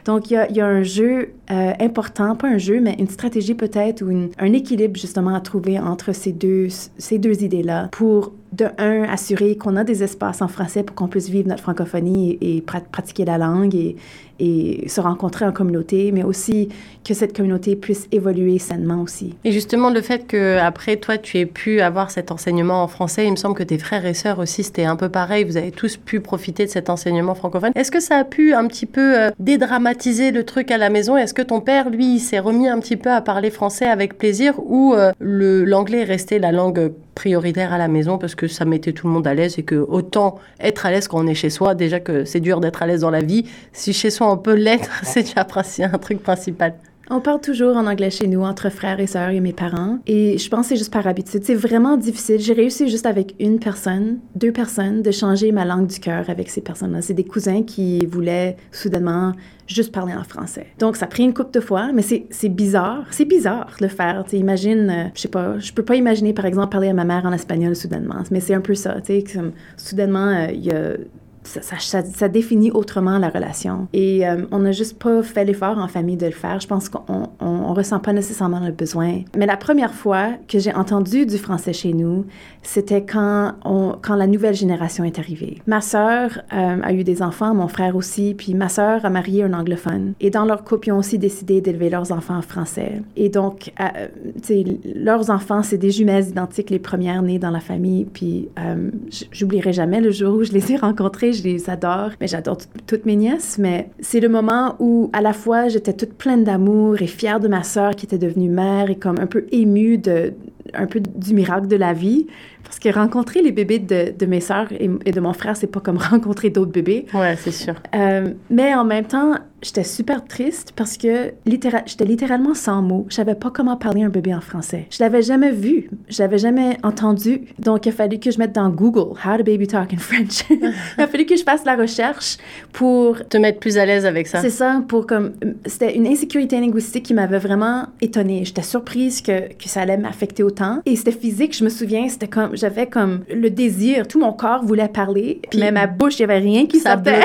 Donc, il y a, y a un jeu euh, important, pas un jeu, mais une stratégie peut-être, ou une, un équilibre, justement, à trouver entre ces deux, ces deux idées-là pour, de un, assurer qu'on a des espaces en français pour qu'on puisse vivre notre francophonie et, et prat- pratiquer la langue et, et se rencontrer en communauté, mais aussi que cette communauté puisse évoluer sainement aussi. Et justement, le fait qu'après, toi, tu aies pu avoir cet enseignement en français, il me semble que tes frères et sœurs aussi, c'était un peu pareil, vous avez tous pu profiter de cet enseignement francophone. Est-ce que ça a pu un petit peu euh, dédramatiser le truc à la maison? Est-ce que ton père, lui, il s'est remis un petit peu à parler français avec plaisir, ou euh, le, l'anglais est resté la langue prioritaire à la maison parce que ça mettait tout le monde à l'aise et que autant être à l'aise quand on est chez soi, déjà que c'est dur d'être à l'aise dans la vie, si chez soi on peut l'être, c'est déjà un truc principal. On parle toujours en anglais chez nous, entre frères et sœurs et mes parents. Et je pense que c'est juste par habitude. C'est vraiment difficile. J'ai réussi juste avec une personne, deux personnes, de changer ma langue du cœur avec ces personnes-là. C'est des cousins qui voulaient soudainement juste parler en français. Donc, ça a pris une couple de fois, mais c'est, c'est bizarre. C'est bizarre de le faire. T'sais, imagine, euh, je sais pas, je peux pas imaginer, par exemple, parler à ma mère en espagnol soudainement. Mais c'est un peu ça, tu sais, soudainement, il euh, y a... Ça, ça, ça, ça définit autrement la relation. Et euh, on n'a juste pas fait l'effort en famille de le faire. Je pense qu'on on, on ressent pas nécessairement le besoin. Mais la première fois que j'ai entendu du français chez nous, c'était quand, on, quand la nouvelle génération est arrivée. Ma sœur euh, a eu des enfants, mon frère aussi, puis ma sœur a marié un anglophone. Et dans leur couple, ils ont aussi décidé d'élever leurs enfants en français. Et donc, euh, tu sais, leurs enfants, c'est des jumelles identiques, les premières nées dans la famille. Puis euh, j'oublierai jamais le jour où je les ai rencontrées. Je les adore, mais j'adore t- toutes mes nièces, mais c'est le moment où, à la fois, j'étais toute pleine d'amour et fière de ma sœur qui était devenue mère et comme un peu émue de, un peu du miracle de la vie, parce que rencontrer les bébés de, de mes sœurs et, et de mon frère, c'est pas comme rencontrer d'autres bébés. Ouais, c'est sûr. Euh, mais en même temps, j'étais super triste parce que littéra- j'étais littéralement sans mots. Je savais pas comment parler un bébé en français. Je l'avais jamais vu. Je l'avais jamais entendu. Donc, il a fallu que je mette dans Google « How to baby talk in French ». Il a fallu que je fasse la recherche pour... Te mettre plus à l'aise avec ça. C'est ça, pour comme... C'était une insécurité linguistique qui m'avait vraiment étonnée. J'étais surprise que, que ça allait m'affecter autant. Et c'était physique, je me souviens, c'était comme... J'avais comme le désir. Tout mon corps voulait parler. Puis mais ma bouche, il n'y avait rien qui ça sortait.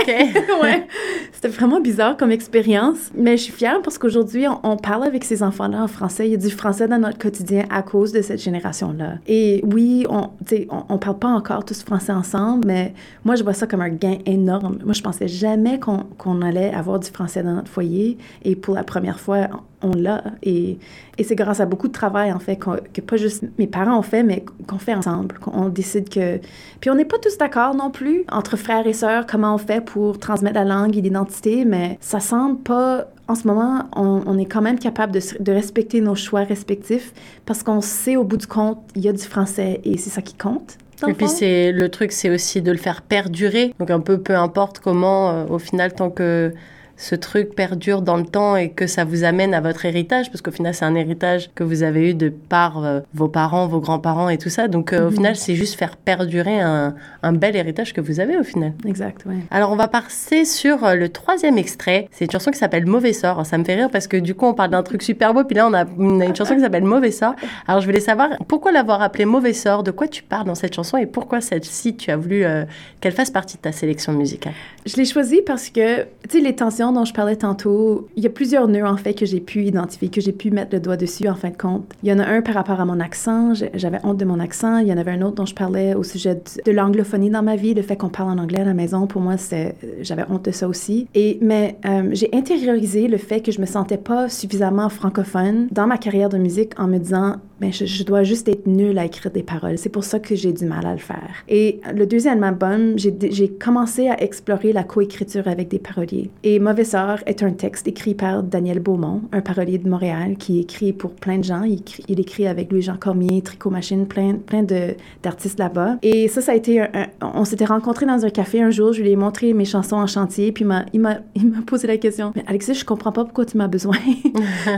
Ouais. C'était vraiment bizarre comme expérience, mais je suis fière parce qu'aujourd'hui, on, on parle avec ces enfants-là en français. Il y a du français dans notre quotidien à cause de cette génération-là. Et oui, on on, on parle pas encore tous français ensemble, mais moi, je vois ça comme un gain énorme. Moi, je pensais jamais qu'on, qu'on allait avoir du français dans notre foyer. Et pour la première fois, on l'a. Et, et c'est grâce à beaucoup de travail, en fait, que pas juste mes parents ont fait, mais qu'on fait ensemble. On décide que... Puis on n'est pas tous d'accord non plus entre frères et sœurs, comment on fait pour transmettre la langue et l'identité, mais ça semble pas... En ce moment, on, on est quand même capable de, de respecter nos choix respectifs parce qu'on sait, au bout du compte, il y a du français et c'est ça qui compte. Et puis c'est, le truc, c'est aussi de le faire perdurer. Donc un peu peu importe comment, euh, au final, tant que... ce truc perdure dans le temps et que ça vous amène à votre héritage, parce qu'au final, c'est un héritage que vous avez eu de par euh, vos parents, vos grands-parents et tout ça. Donc, euh, mm-hmm. au final, c'est juste faire perdurer un, un bel héritage que vous avez, au final. Exact, ouais. Alors, on va passer sur euh, le troisième extrait. C'est une chanson qui s'appelle « Mauvais sort ». Alors, ça me fait rire parce que, du coup, on parle d'un truc super beau, puis là, on a une, une chanson qui s'appelle « Mauvais sort ». Alors, je voulais savoir, pourquoi l'avoir appelée « Mauvais sort », de quoi tu parles dans cette chanson et pourquoi celle-ci, tu as voulu euh, qu'elle fasse partie de ta sélection musicale? Je l'ai choisie parce que, tu sais, les tensions dont je parlais tantôt, il y a plusieurs nœuds, en fait, que j'ai pu identifier, que j'ai pu mettre le doigt dessus, en fin de compte. Il y en a un par rapport à mon accent, j'avais honte de mon accent. Il y en avait un autre dont je parlais au sujet de l'anglophonie dans ma vie, le fait qu'on parle en anglais à la maison. Pour moi, c'est, j'avais honte de ça aussi. Et, mais euh, j'ai intériorisé le fait que je me sentais pas suffisamment francophone dans ma carrière de musique en me disant « ben je, je dois juste être nulle à écrire des paroles. C'est pour ça que j'ai du mal à le faire. » Et le deuxième album, j'ai, j'ai commencé à explorer la coécriture avec des paroliers. Et Mauvais sort est un texte écrit par Daniel Beaumont, un parolier de Montréal qui écrit pour plein de gens. Il écrit, il écrit avec Louis-Jean Cormier, Tricot Machine, plein, plein de, d'artistes là-bas. Et ça, ça a été... Un, un, on s'était rencontrés dans un café un jour, je lui ai montré mes chansons en chantier, puis m'a, il, m'a, il m'a posé la question « Mais Alexis, je comprends pas pourquoi tu m'as besoin. »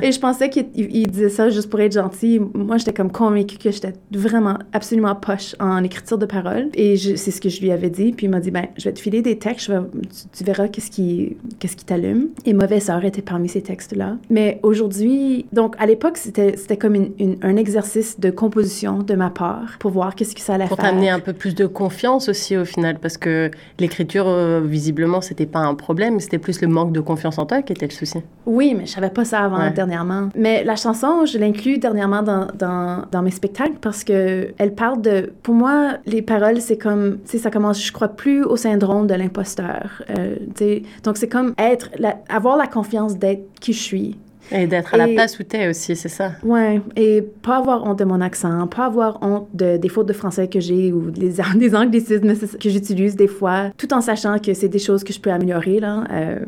Et je pensais qu'il il disait ça juste pour être gentil. Moi, j'étais comme convaincue que j'étais vraiment absolument poche en écriture de paroles. Et je, c'est ce que je lui avais dit. Puis il m'a dit « Ben, je vais te filer des textes, je vais, tu, tu verras qu'est-ce qui... Qu'est-ce qui t'allume. » Et Mauvais sort était parmi ces textes-là. Mais aujourd'hui, donc à l'époque, c'était, c'était comme une, une, un exercice de composition de ma part pour voir qu'est-ce que ça allait pour faire. Pour t'amener un peu plus de confiance aussi au final, parce que l'écriture, euh, visiblement, c'était pas un problème, c'était plus le manque de confiance en toi qui était le souci. Oui, mais je savais pas ça avant, ouais. Dernièrement. Mais la chanson, je l'inclus dernièrement dans, dans, dans mes spectacles parce qu'elle parle de... Pour moi, les paroles, c'est comme... Tu sais, ça commence, je crois plus au syndrome de l'imposteur. Euh, tu sais, donc c'est comme... Être, la, avoir la confiance d'être qui je suis. Et d'être à et, la place où t'es aussi, c'est ça? Oui, et pas avoir honte de mon accent, pas avoir honte de, des fautes de français que j'ai ou des, des anglicismes que j'utilise des fois, tout en sachant que c'est des choses que je peux améliorer, là. Euh,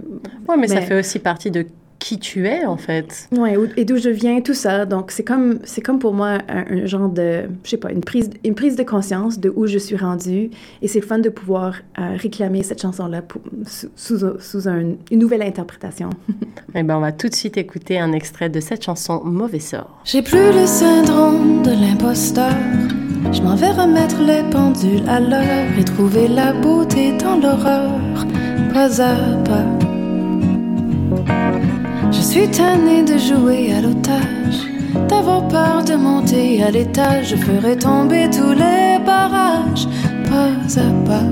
oui, mais, mais ça fait aussi partie de... qui tu es, en fait. Oui, et d'où je viens, tout ça. Donc, c'est comme, c'est comme pour moi un, un genre de, je sais pas, une prise, une prise de conscience de où je suis rendue. Et c'est le fun de pouvoir euh, réclamer cette chanson-là pour, sous, sous, sous un, une nouvelle interprétation. Eh bien, on va tout de suite écouter un extrait de cette chanson, Mauvais sort. J'ai plus le syndrome de l'imposteur. Je m'en vais remettre les pendules à l'heure et trouver la beauté dans l'horreur, pas à pas. Je suis tannée de jouer à l'otage, d'avoir peur de monter à l'étage. Je ferai tomber tous les barrages, pas à pas.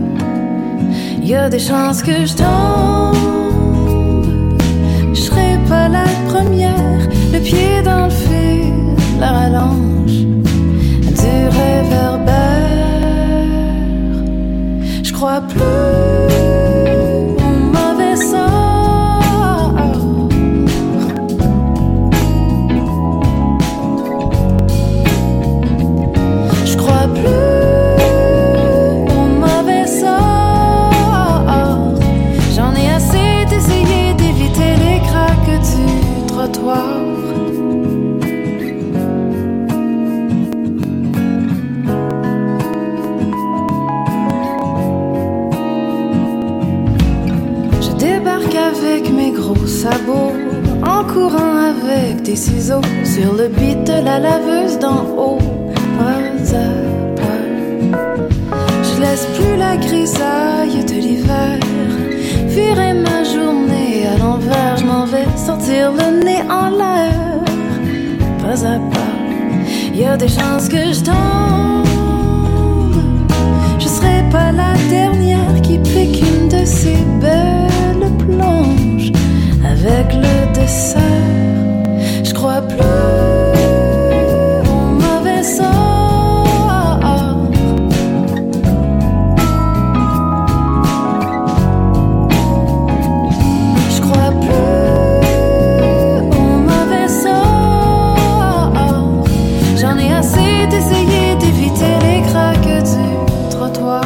y a des chances que je tombe, je serai pas la première, le pied dans le fil, la rallonge du réverbère. Je crois plus au mauvais sort, je crois plus. Avec mes gros sabots, en courant avec des ciseaux, sur le beat de la laveuse d'en haut, pas à pas. Je laisse plus la grisaille de l'hiver virer ma journée à l'envers. Je m'en vais sortir le nez en l'air, pas à pas. Y a des chances que je tombe, je serai pas la dernière qui pique une de ces belles. Plonge avec le dessert, je crois plus au mauvais sort, je crois plus au mauvais sort, j'en ai assez d'essayer d'éviter les craques du trottoir.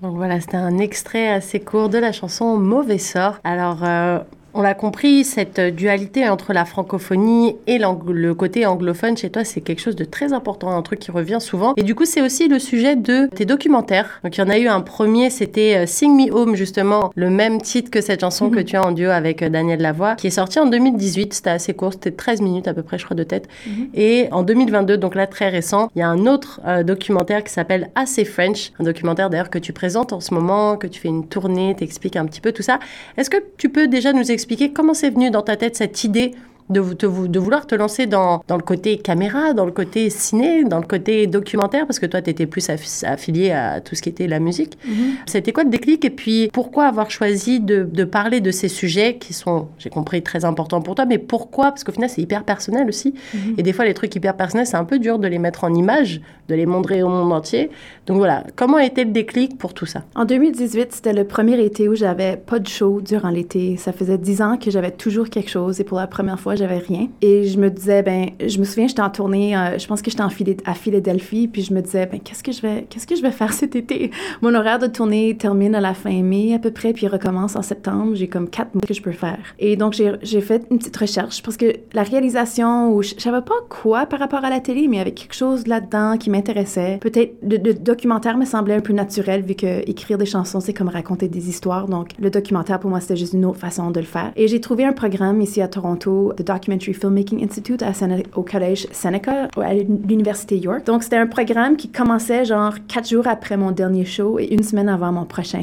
Donc voilà, c'était un extrait assez court de la chanson « Mauvais sort ». Alors, euh, on l'a compris, cette dualité entre la francophonie et le côté anglophone, chez toi, c'est quelque chose de très important, un truc qui revient souvent. Et du coup, c'est aussi le sujet de tes documentaires. Donc, il y en a eu un premier, c'était « Sing Me Home », justement, le même titre que cette chanson mm-hmm. que tu as en duo avec Daniel Lavoie, qui est sorti en deux mille dix-huit, c'était assez court, c'était treize minutes à peu près, je crois, de tête. Mm-hmm. Et en deux mille vingt-deux, donc là, très récent, il y a un autre euh, documentaire qui s'appelle « Assez French », un documentaire d'ailleurs que tu présentes en ce moment, que tu fais une tournée, t'expliques un petit peu tout ça. Est-ce que tu peux déjà nous expliquer comment c'est venu dans ta tête cette idée de, de, de vouloir te lancer dans, dans le côté caméra, dans le côté ciné, dans le côté documentaire, parce que toi, tu étais plus affilié à tout ce qui était la musique. Mm-hmm. C'était quoi le déclic? Et puis, pourquoi avoir choisi de, de parler de ces sujets qui sont, j'ai compris, très importants pour toi, mais pourquoi? Parce qu'au final, c'est hyper personnel aussi. Mm-hmm. Et des fois, les trucs hyper personnels, c'est un peu dur de les mettre en image, de les montrer au monde entier. Donc voilà, comment a été le déclic pour tout ça? En deux mille dix-huit, c'était le premier été où j'avais pas de show durant l'été. Ça faisait dix ans que j'avais toujours quelque chose, et pour la première fois, j'avais rien. Et je me disais, ben, je me souviens, j'étais en tournée, euh, je pense que j'étais en Phil- à Philadelphie, puis je me disais, ben, qu'est-ce que je vais, qu'est-ce que je vais faire cet été? Mon horaire de tournée termine à la fin mai, à peu près, puis recommence en septembre. J'ai comme quatre mois que je peux faire. Et donc, j'ai, j'ai fait une petite recherche, parce que la réalisation, où je, je savais pas quoi par rapport à la télé, mais il y avait quelque chose là-dedans qui m'intéressait. Peut-être, le, le documentaire me semblait un peu naturel, vu que écrire des chansons, c'est comme raconter des histoires. Donc, le documentaire, pour moi, c'était juste une autre façon de le faire. Et j'ai trouvé un programme ici à Toronto, The Documentary Filmmaking Institute à Sen- au Collège Seneca à l'Université York. Donc, c'était un programme qui commençait genre quatre jours après mon dernier show et une semaine avant mon prochain.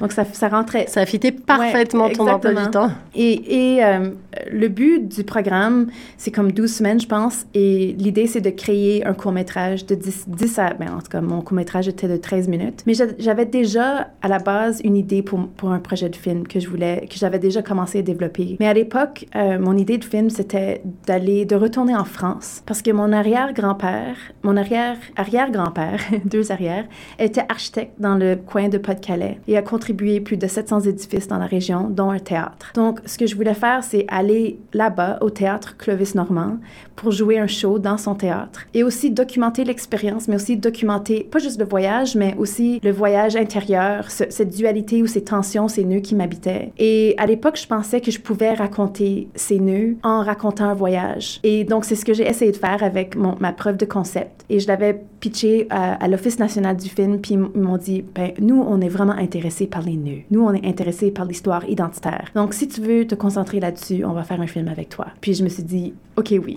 Donc, ça, ça rentrait... Ça fitait parfaitement ouais, ton emploi du temps. Et, et euh, le but du programme, c'est comme douze semaines, je pense, et l'idée, c'est de créer un court-métrage de dix, dix à... Ben, en tout cas, mon court-métrage était de treize minutes. Mais j'avais déjà, à la base, une idée pour, pour un projet de film que je voulais, que j'avais déjà commencé à développer. Mais à l'époque, euh, mon idée de film, c'était d'aller, de retourner en France parce que mon arrière-grand-père, mon arrière-arrière-grand-père, deux arrières, était architecte dans le coin de Pas-de-Calais et a contribué plus de sept cents édifices dans la région, dont un théâtre. Donc, ce que je voulais faire, c'est aller là-bas, au théâtre Alexis Normand, pour jouer un show dans son théâtre et aussi documenter l'expérience, mais aussi documenter, pas juste le voyage, mais aussi le voyage intérieur, ce, cette dualité ou ces tensions, ces nœuds qui m'habitaient. Et à l'époque, je pensais que je pouvais raconter ces nœuds en racontant un voyage. Et donc, c'est ce que j'ai essayé de faire avec mon, ma preuve de concept. Et je l'avais pitché à, à l'Office national du film, puis ils m'ont dit, ben, nous, on est vraiment intéressés par les nœuds. Nous, on est intéressés par l'histoire identitaire. Donc, si tu veux te concentrer là-dessus, on va faire un film avec toi. Puis je me suis dit, OK, oui,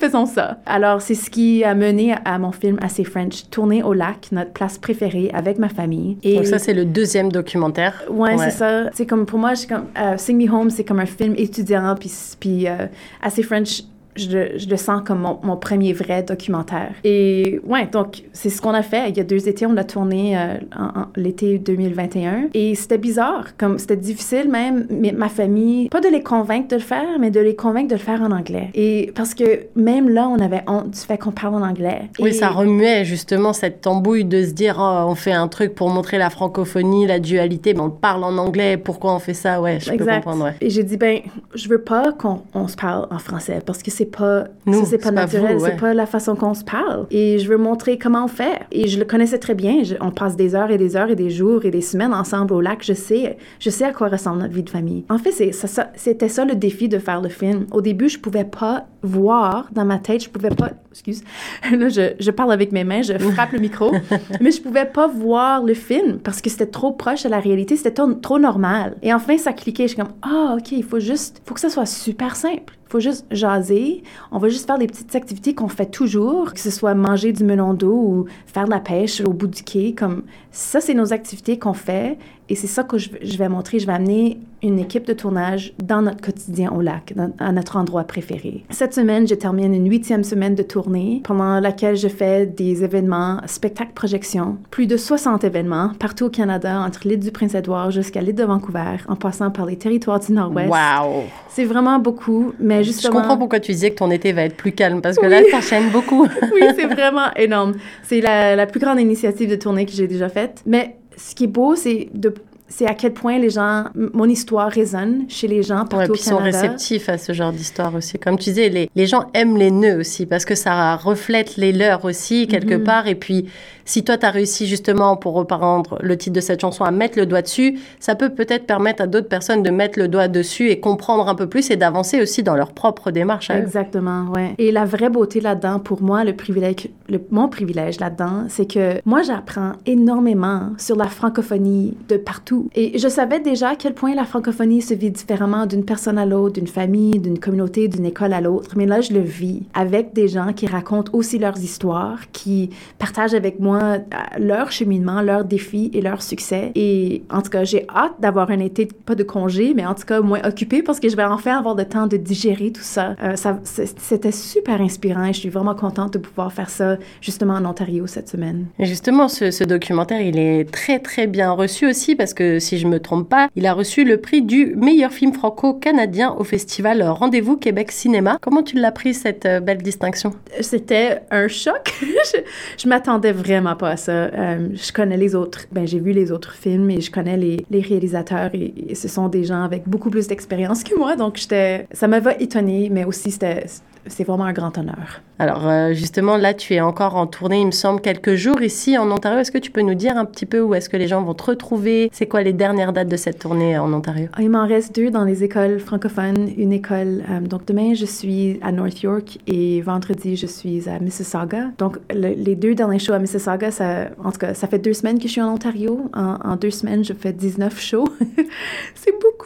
faisons ça. Alors, c'est ce qui a mené à mon film Assez French, tourné au lac, notre place préférée, avec ma famille. Et donc ça, c'est le deuxième documentaire. Ouais, ouais. C'est ça. C'est comme, pour moi, je suis comme, euh, Sing Me Home, c'est comme un film étudiant, puis, puis Euh, Assez French, je, je le sens comme mon, mon premier vrai documentaire. Et ouais, donc c'est ce qu'on a fait. Il y a deux étés, on a tourné euh, en, en, l'été deux mille vingt et un. Et c'était bizarre, comme c'était difficile même, mais ma famille, pas de les convaincre de le faire, mais de les convaincre de le faire en anglais. Et parce que même là, on avait honte du fait qu'on parle en anglais. Et... Oui, ça remuait justement cette tambouille de se dire, oh, on fait un truc pour montrer la francophonie, la dualité, mais on parle en anglais, pourquoi on fait ça? Ouais, je exact. peux comprendre, ouais. Et j'ai dit, ben, je veux pas qu'on on se parle en français, parce que c'est pas, Nous, ça, c'est pas c'est naturel, pas vous, ouais. c'est pas la façon qu'on se parle. Et je veux montrer comment on fait. Et je le connaissais très bien. Je, on passe des heures et des heures et des jours et des semaines ensemble au lac. Je sais, je sais à quoi ressemble notre vie de famille. En fait, c'est, ça, ça, c'était ça le défi de faire le film. Au début, je pouvais pas voir dans ma tête, je pouvais pas... Excuse. Là, je, je parle avec mes mains, je frappe le micro. Mais je pouvais pas voir le film parce que c'était trop proche de la réalité. C'était trop, trop normal. Et enfin, ça cliquait. Je suis comme, ah, oh, OK, il faut juste... faut que ça soit super simple. Il faut juste jaser. On va juste faire des petites activités qu'on fait toujours, que ce soit manger du melon d'eau ou faire de la pêche au bout du quai. Comme ça, c'est nos activités qu'on fait et c'est ça que je, je vais montrer. Je vais amener une équipe de tournage dans notre quotidien au lac, dans, à notre endroit préféré. Cette semaine, je termine une huitième semaine de tournée pendant laquelle je fais des événements, spectacles, projections. Plus de soixante événements partout au Canada, entre l'île du Prince-Édouard jusqu'à l'île de Vancouver, en passant par les territoires du Nord-Ouest. Wow! C'est vraiment beaucoup, mais justement... Je comprends pourquoi tu disais que ton été va être plus calme, parce que oui. là, ça enchaîne beaucoup. Oui, c'est vraiment énorme. C'est la, la plus grande initiative de tournée que j'ai déjà faite. Mais ce qui est beau, c'est de... c'est à quel point les gens, mon histoire résonne chez les gens partout ouais, au Canada. Ils sont réceptifs à ce genre d'histoire aussi. Comme tu disais, les, les gens aiment les nœuds aussi parce que ça reflète les leurs aussi quelque mm-hmm. part. Et puis, si toi, tu as réussi justement, pour reprendre le titre de cette chanson, à mettre le doigt dessus, ça peut peut-être permettre à d'autres personnes de mettre le doigt dessus et comprendre un peu plus et d'avancer aussi dans leur propre démarche. Exactement, oui. Et la vraie beauté là-dedans, pour moi, le privilège, le, mon privilège là-dedans, c'est que moi, j'apprends énormément sur la francophonie de partout. Et je savais déjà à quel point la francophonie se vit différemment d'une personne à l'autre, d'une famille, d'une communauté, d'une école à l'autre. Mais là, je le vis avec des gens qui racontent aussi leurs histoires, qui partagent avec moi leur cheminement, leurs défis et leurs succès. Et en tout cas, j'ai hâte d'avoir un été, pas de congé, mais en tout cas moins occupé parce que je vais enfin avoir le temps de digérer tout ça. Euh, ça c'était super inspirant et je suis vraiment contente de pouvoir faire ça justement en Ontario cette semaine. Et justement, ce, ce documentaire, il est très, très bien reçu aussi parce que si je ne me trompe pas, il a reçu le prix du meilleur film franco-canadien au festival Rendez-vous Québec Cinéma. Comment tu l'as pris, cette belle distinction? C'était un choc. Je ne m'attendais vraiment pas à ça. Euh, je connais les autres... Ben, j'ai vu les autres films et je connais les, les réalisateurs et, et ce sont des gens avec beaucoup plus d'expérience que moi. Donc, j'étais, ça m'avait étonnée, mais aussi, c'était... c'est vraiment un grand honneur. Alors, euh, justement, là, tu es encore en tournée, il me semble, quelques jours ici en Ontario. Est-ce que tu peux nous dire un petit peu où est-ce que les gens vont te retrouver? C'est quoi les dernières dates de cette tournée en Ontario? Il m'en reste deux dans les écoles francophones. Une école... Euh, donc, demain, je suis à North York et vendredi, je suis à Mississauga. Donc, le, les deux derniers shows à Mississauga, ça, en tout cas, ça fait deux semaines que je suis en Ontario. En, en deux semaines, je fais dix-neuf shows. C'est beaucoup!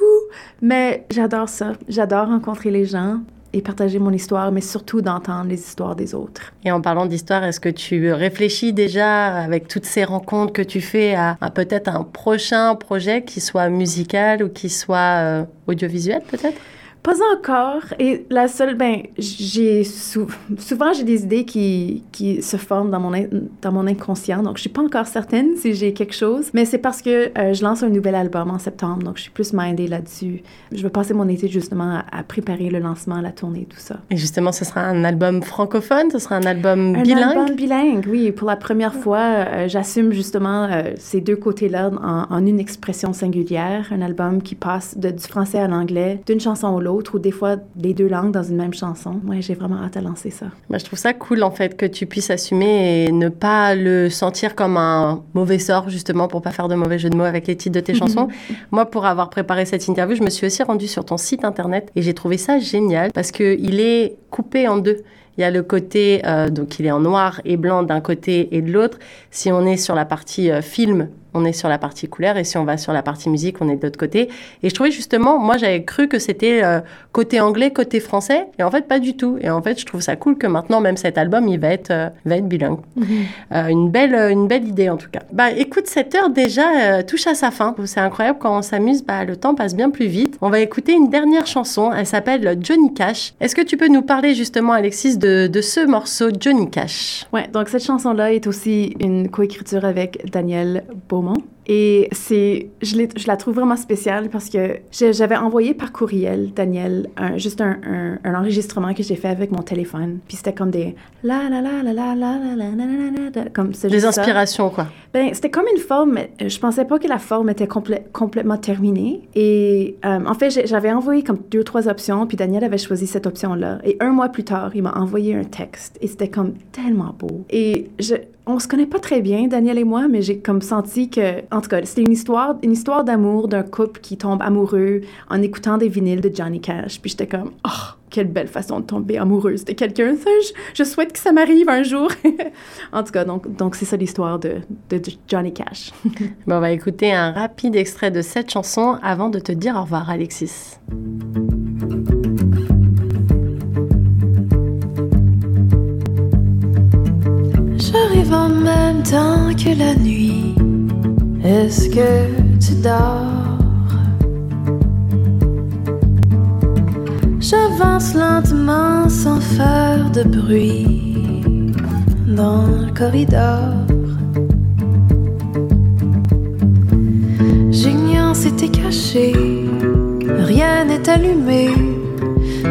Mais j'adore ça. J'adore rencontrer les gens et partager mon histoire, mais surtout d'entendre les histoires des autres. Et en parlant d'histoire, est-ce que tu réfléchis déjà, avec toutes ces rencontres que tu fais, à, à peut-être un prochain projet qui soit musical ou qui soit euh, audiovisuel, peut-être? Pas encore. Et la seule, ben, j'ai sou- souvent j'ai des idées qui qui se forment dans mon in- dans mon inconscient. Donc je suis pas encore certaine si j'ai quelque chose, mais c'est parce que euh, je lance un nouvel album en septembre, donc je suis plus mindée là-dessus. Je veux passer mon été justement à, à préparer le lancement, la tournée, tout ça. Et justement, ce sera un album francophone, ce sera un album un bilingue. Un album bilingue, oui. Pour la première fois, euh, j'assume justement euh, ces deux côtés-là en, en une expression singulière, un album qui passe de, du français à l'anglais, d'une chanson à l'autre, ou des fois les deux langues dans une même chanson. Moi, ouais, j'ai vraiment hâte à lancer ça. Ben, je trouve ça cool, en fait, que tu puisses assumer et ne pas le sentir comme un mauvais sort, justement, pour ne pas faire de mauvais jeu de mots avec les titres de tes chansons. Moi, pour avoir préparé cette interview, je me suis aussi rendue sur ton site Internet et j'ai trouvé ça génial parce qu'il est coupé en deux. Il y a le côté, euh, donc il est en noir et blanc d'un côté et de l'autre. Si on est sur la partie euh, film, on est sur la partie couleur, et si on va sur la partie musique, on est de l'autre côté. Et je trouvais justement, moi j'avais cru que c'était euh, côté anglais, côté français, et en fait pas du tout. Et en fait je trouve ça cool que maintenant même cet album il va être, euh, va être bilingue. Mmh. Euh, une, belle, une belle idée en tout cas. Bah écoute, cette heure déjà euh, touche à sa fin. C'est incroyable, quand on s'amuse, bah, le temps passe bien plus vite. On va écouter une dernière chanson, elle s'appelle Johnny Cash. Est-ce que tu peux nous parler justement, Alexis, de, de ce morceau Johnny Cash? Ouais, donc cette chanson-là est aussi une coécriture avec Daniel Beaumont. Et c'est, je, l'ai, je la trouve vraiment spéciale parce que je, j'avais envoyé par courriel, Daniel, un, juste un, un, un enregistrement que j'ai fait avec mon téléphone. Puis c'était comme des la la la la la la la la la la, comme c'est des inspirations, ça. Quoi. Ben, c'était comme une forme, je pensais pas que la forme était complè- complètement terminée. Et euh, en fait, j'avais envoyé comme deux, trois options, puis Daniel avait choisi cette option-là. Et un mois plus tard, il m'a envoyé un texte et c'était comme tellement beau. Et je... On se connaît pas très bien, Daniel et moi, mais j'ai comme senti que, en tout cas, c'était une histoire, une histoire d'amour d'un couple qui tombe amoureux en écoutant des vinyles de Johnny Cash. Puis j'étais comme, oh, quelle belle façon de tomber amoureuse de quelqu'un. Ça, je, je souhaite que ça m'arrive un jour. En tout cas, donc, donc c'est ça l'histoire de, de, de Johnny Cash. Bon, on va écouter un rapide extrait de cette chanson avant de te dire au revoir, Alexis. J'arrive en même temps que la nuit. Est-ce que tu dors? J'avance lentement sans faire de bruit dans le corridor. J'ignore c'était caché, rien n'est allumé,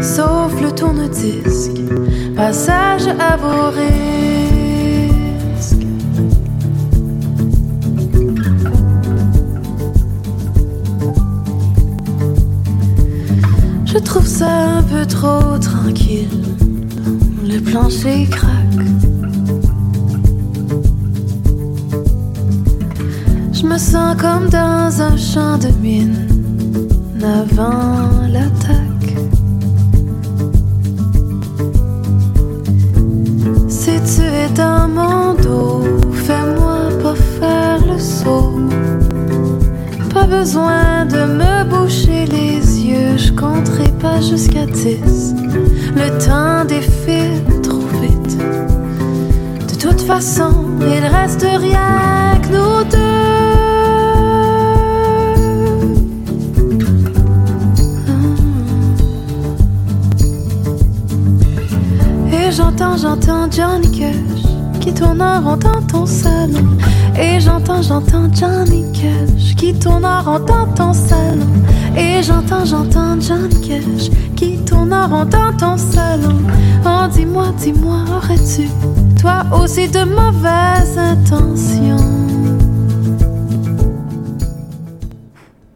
sauf le tourne-disque, passage à vos rêves. Je trouve ça un peu trop tranquille, le plancher craque. Je me sens comme dans un champ de mine avant l'attaque. Si tu es dans mon dos, fais-moi pas faire le saut. Pas besoin de me boucher les yeux, je compterai pas jusqu'à dix. Le temps défile trop vite. De toute façon, il reste rien que nous deux. Et j'entends, j'entends Johnny Cash qui tourne en rond dans ton salon. Et j'entends, j'entends Johnny Cash qui tourne en rond dans ton salon. Et j'entends, j'entends Johnny Cash qui tourne en rond dans ton salon. Oh, dis-moi, dis-moi, aurais-tu toi aussi de mauvaises intentions?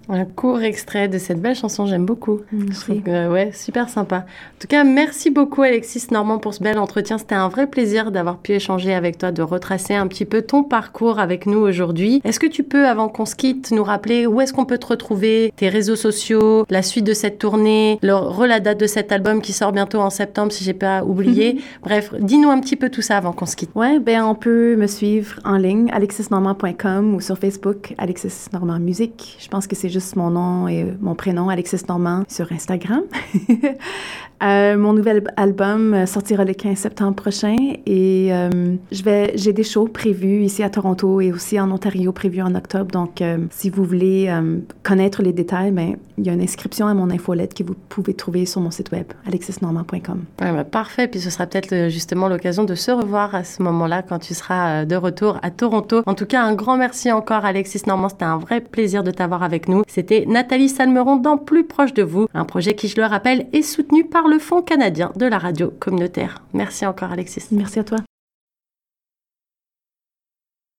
Un court extrait de cette belle chanson, j'aime beaucoup. Mmh, je trouve que, euh, ouais, super sympa. En tout cas, merci beaucoup Alexis Normand pour ce bel entretien. C'était un vrai plaisir d'avoir pu échanger avec toi, de retracer un petit peu ton parcours avec nous aujourd'hui. Est-ce que tu peux, avant qu'on se quitte, nous rappeler où est-ce qu'on peut te retrouver, tes réseaux sociaux, la suite de cette tournée, le, re, la date de cet album qui sort bientôt en septembre, si j'ai pas oublié. Bref, dis-nous un petit peu tout ça avant qu'on se quitte. Ouais, ben on peut me suivre en ligne, alexis normand point com ou sur Facebook, Alexis Normand Musique. Je pense que c'est juste mon nom et mon prénom, Alexis Normand, sur Instagram. euh, mon nouvel album sortira le quinze septembre prochain et euh, je vais, j'ai des shows prévus ici à Toronto et aussi en Ontario prévus en octobre. Donc, euh, si vous voulez euh, connaître les détails, ben, il y a une inscription à mon infolette que vous pouvez trouver sur mon site web, alexis normand point com. Ouais, bah, parfait. Puis, ce sera peut-être justement l'occasion de se revoir à ce moment-là quand tu seras de retour à Toronto. En tout cas, un grand merci encore, Alexis Normand. C'était un vrai plaisir de t'avoir avec nous. C'était Nathalie Salmeron dans Plus Proche de Vous, un projet qui, je le rappelle, est soutenu par le Fonds canadien de la radio communautaire. Merci encore, Alexis. Merci à toi.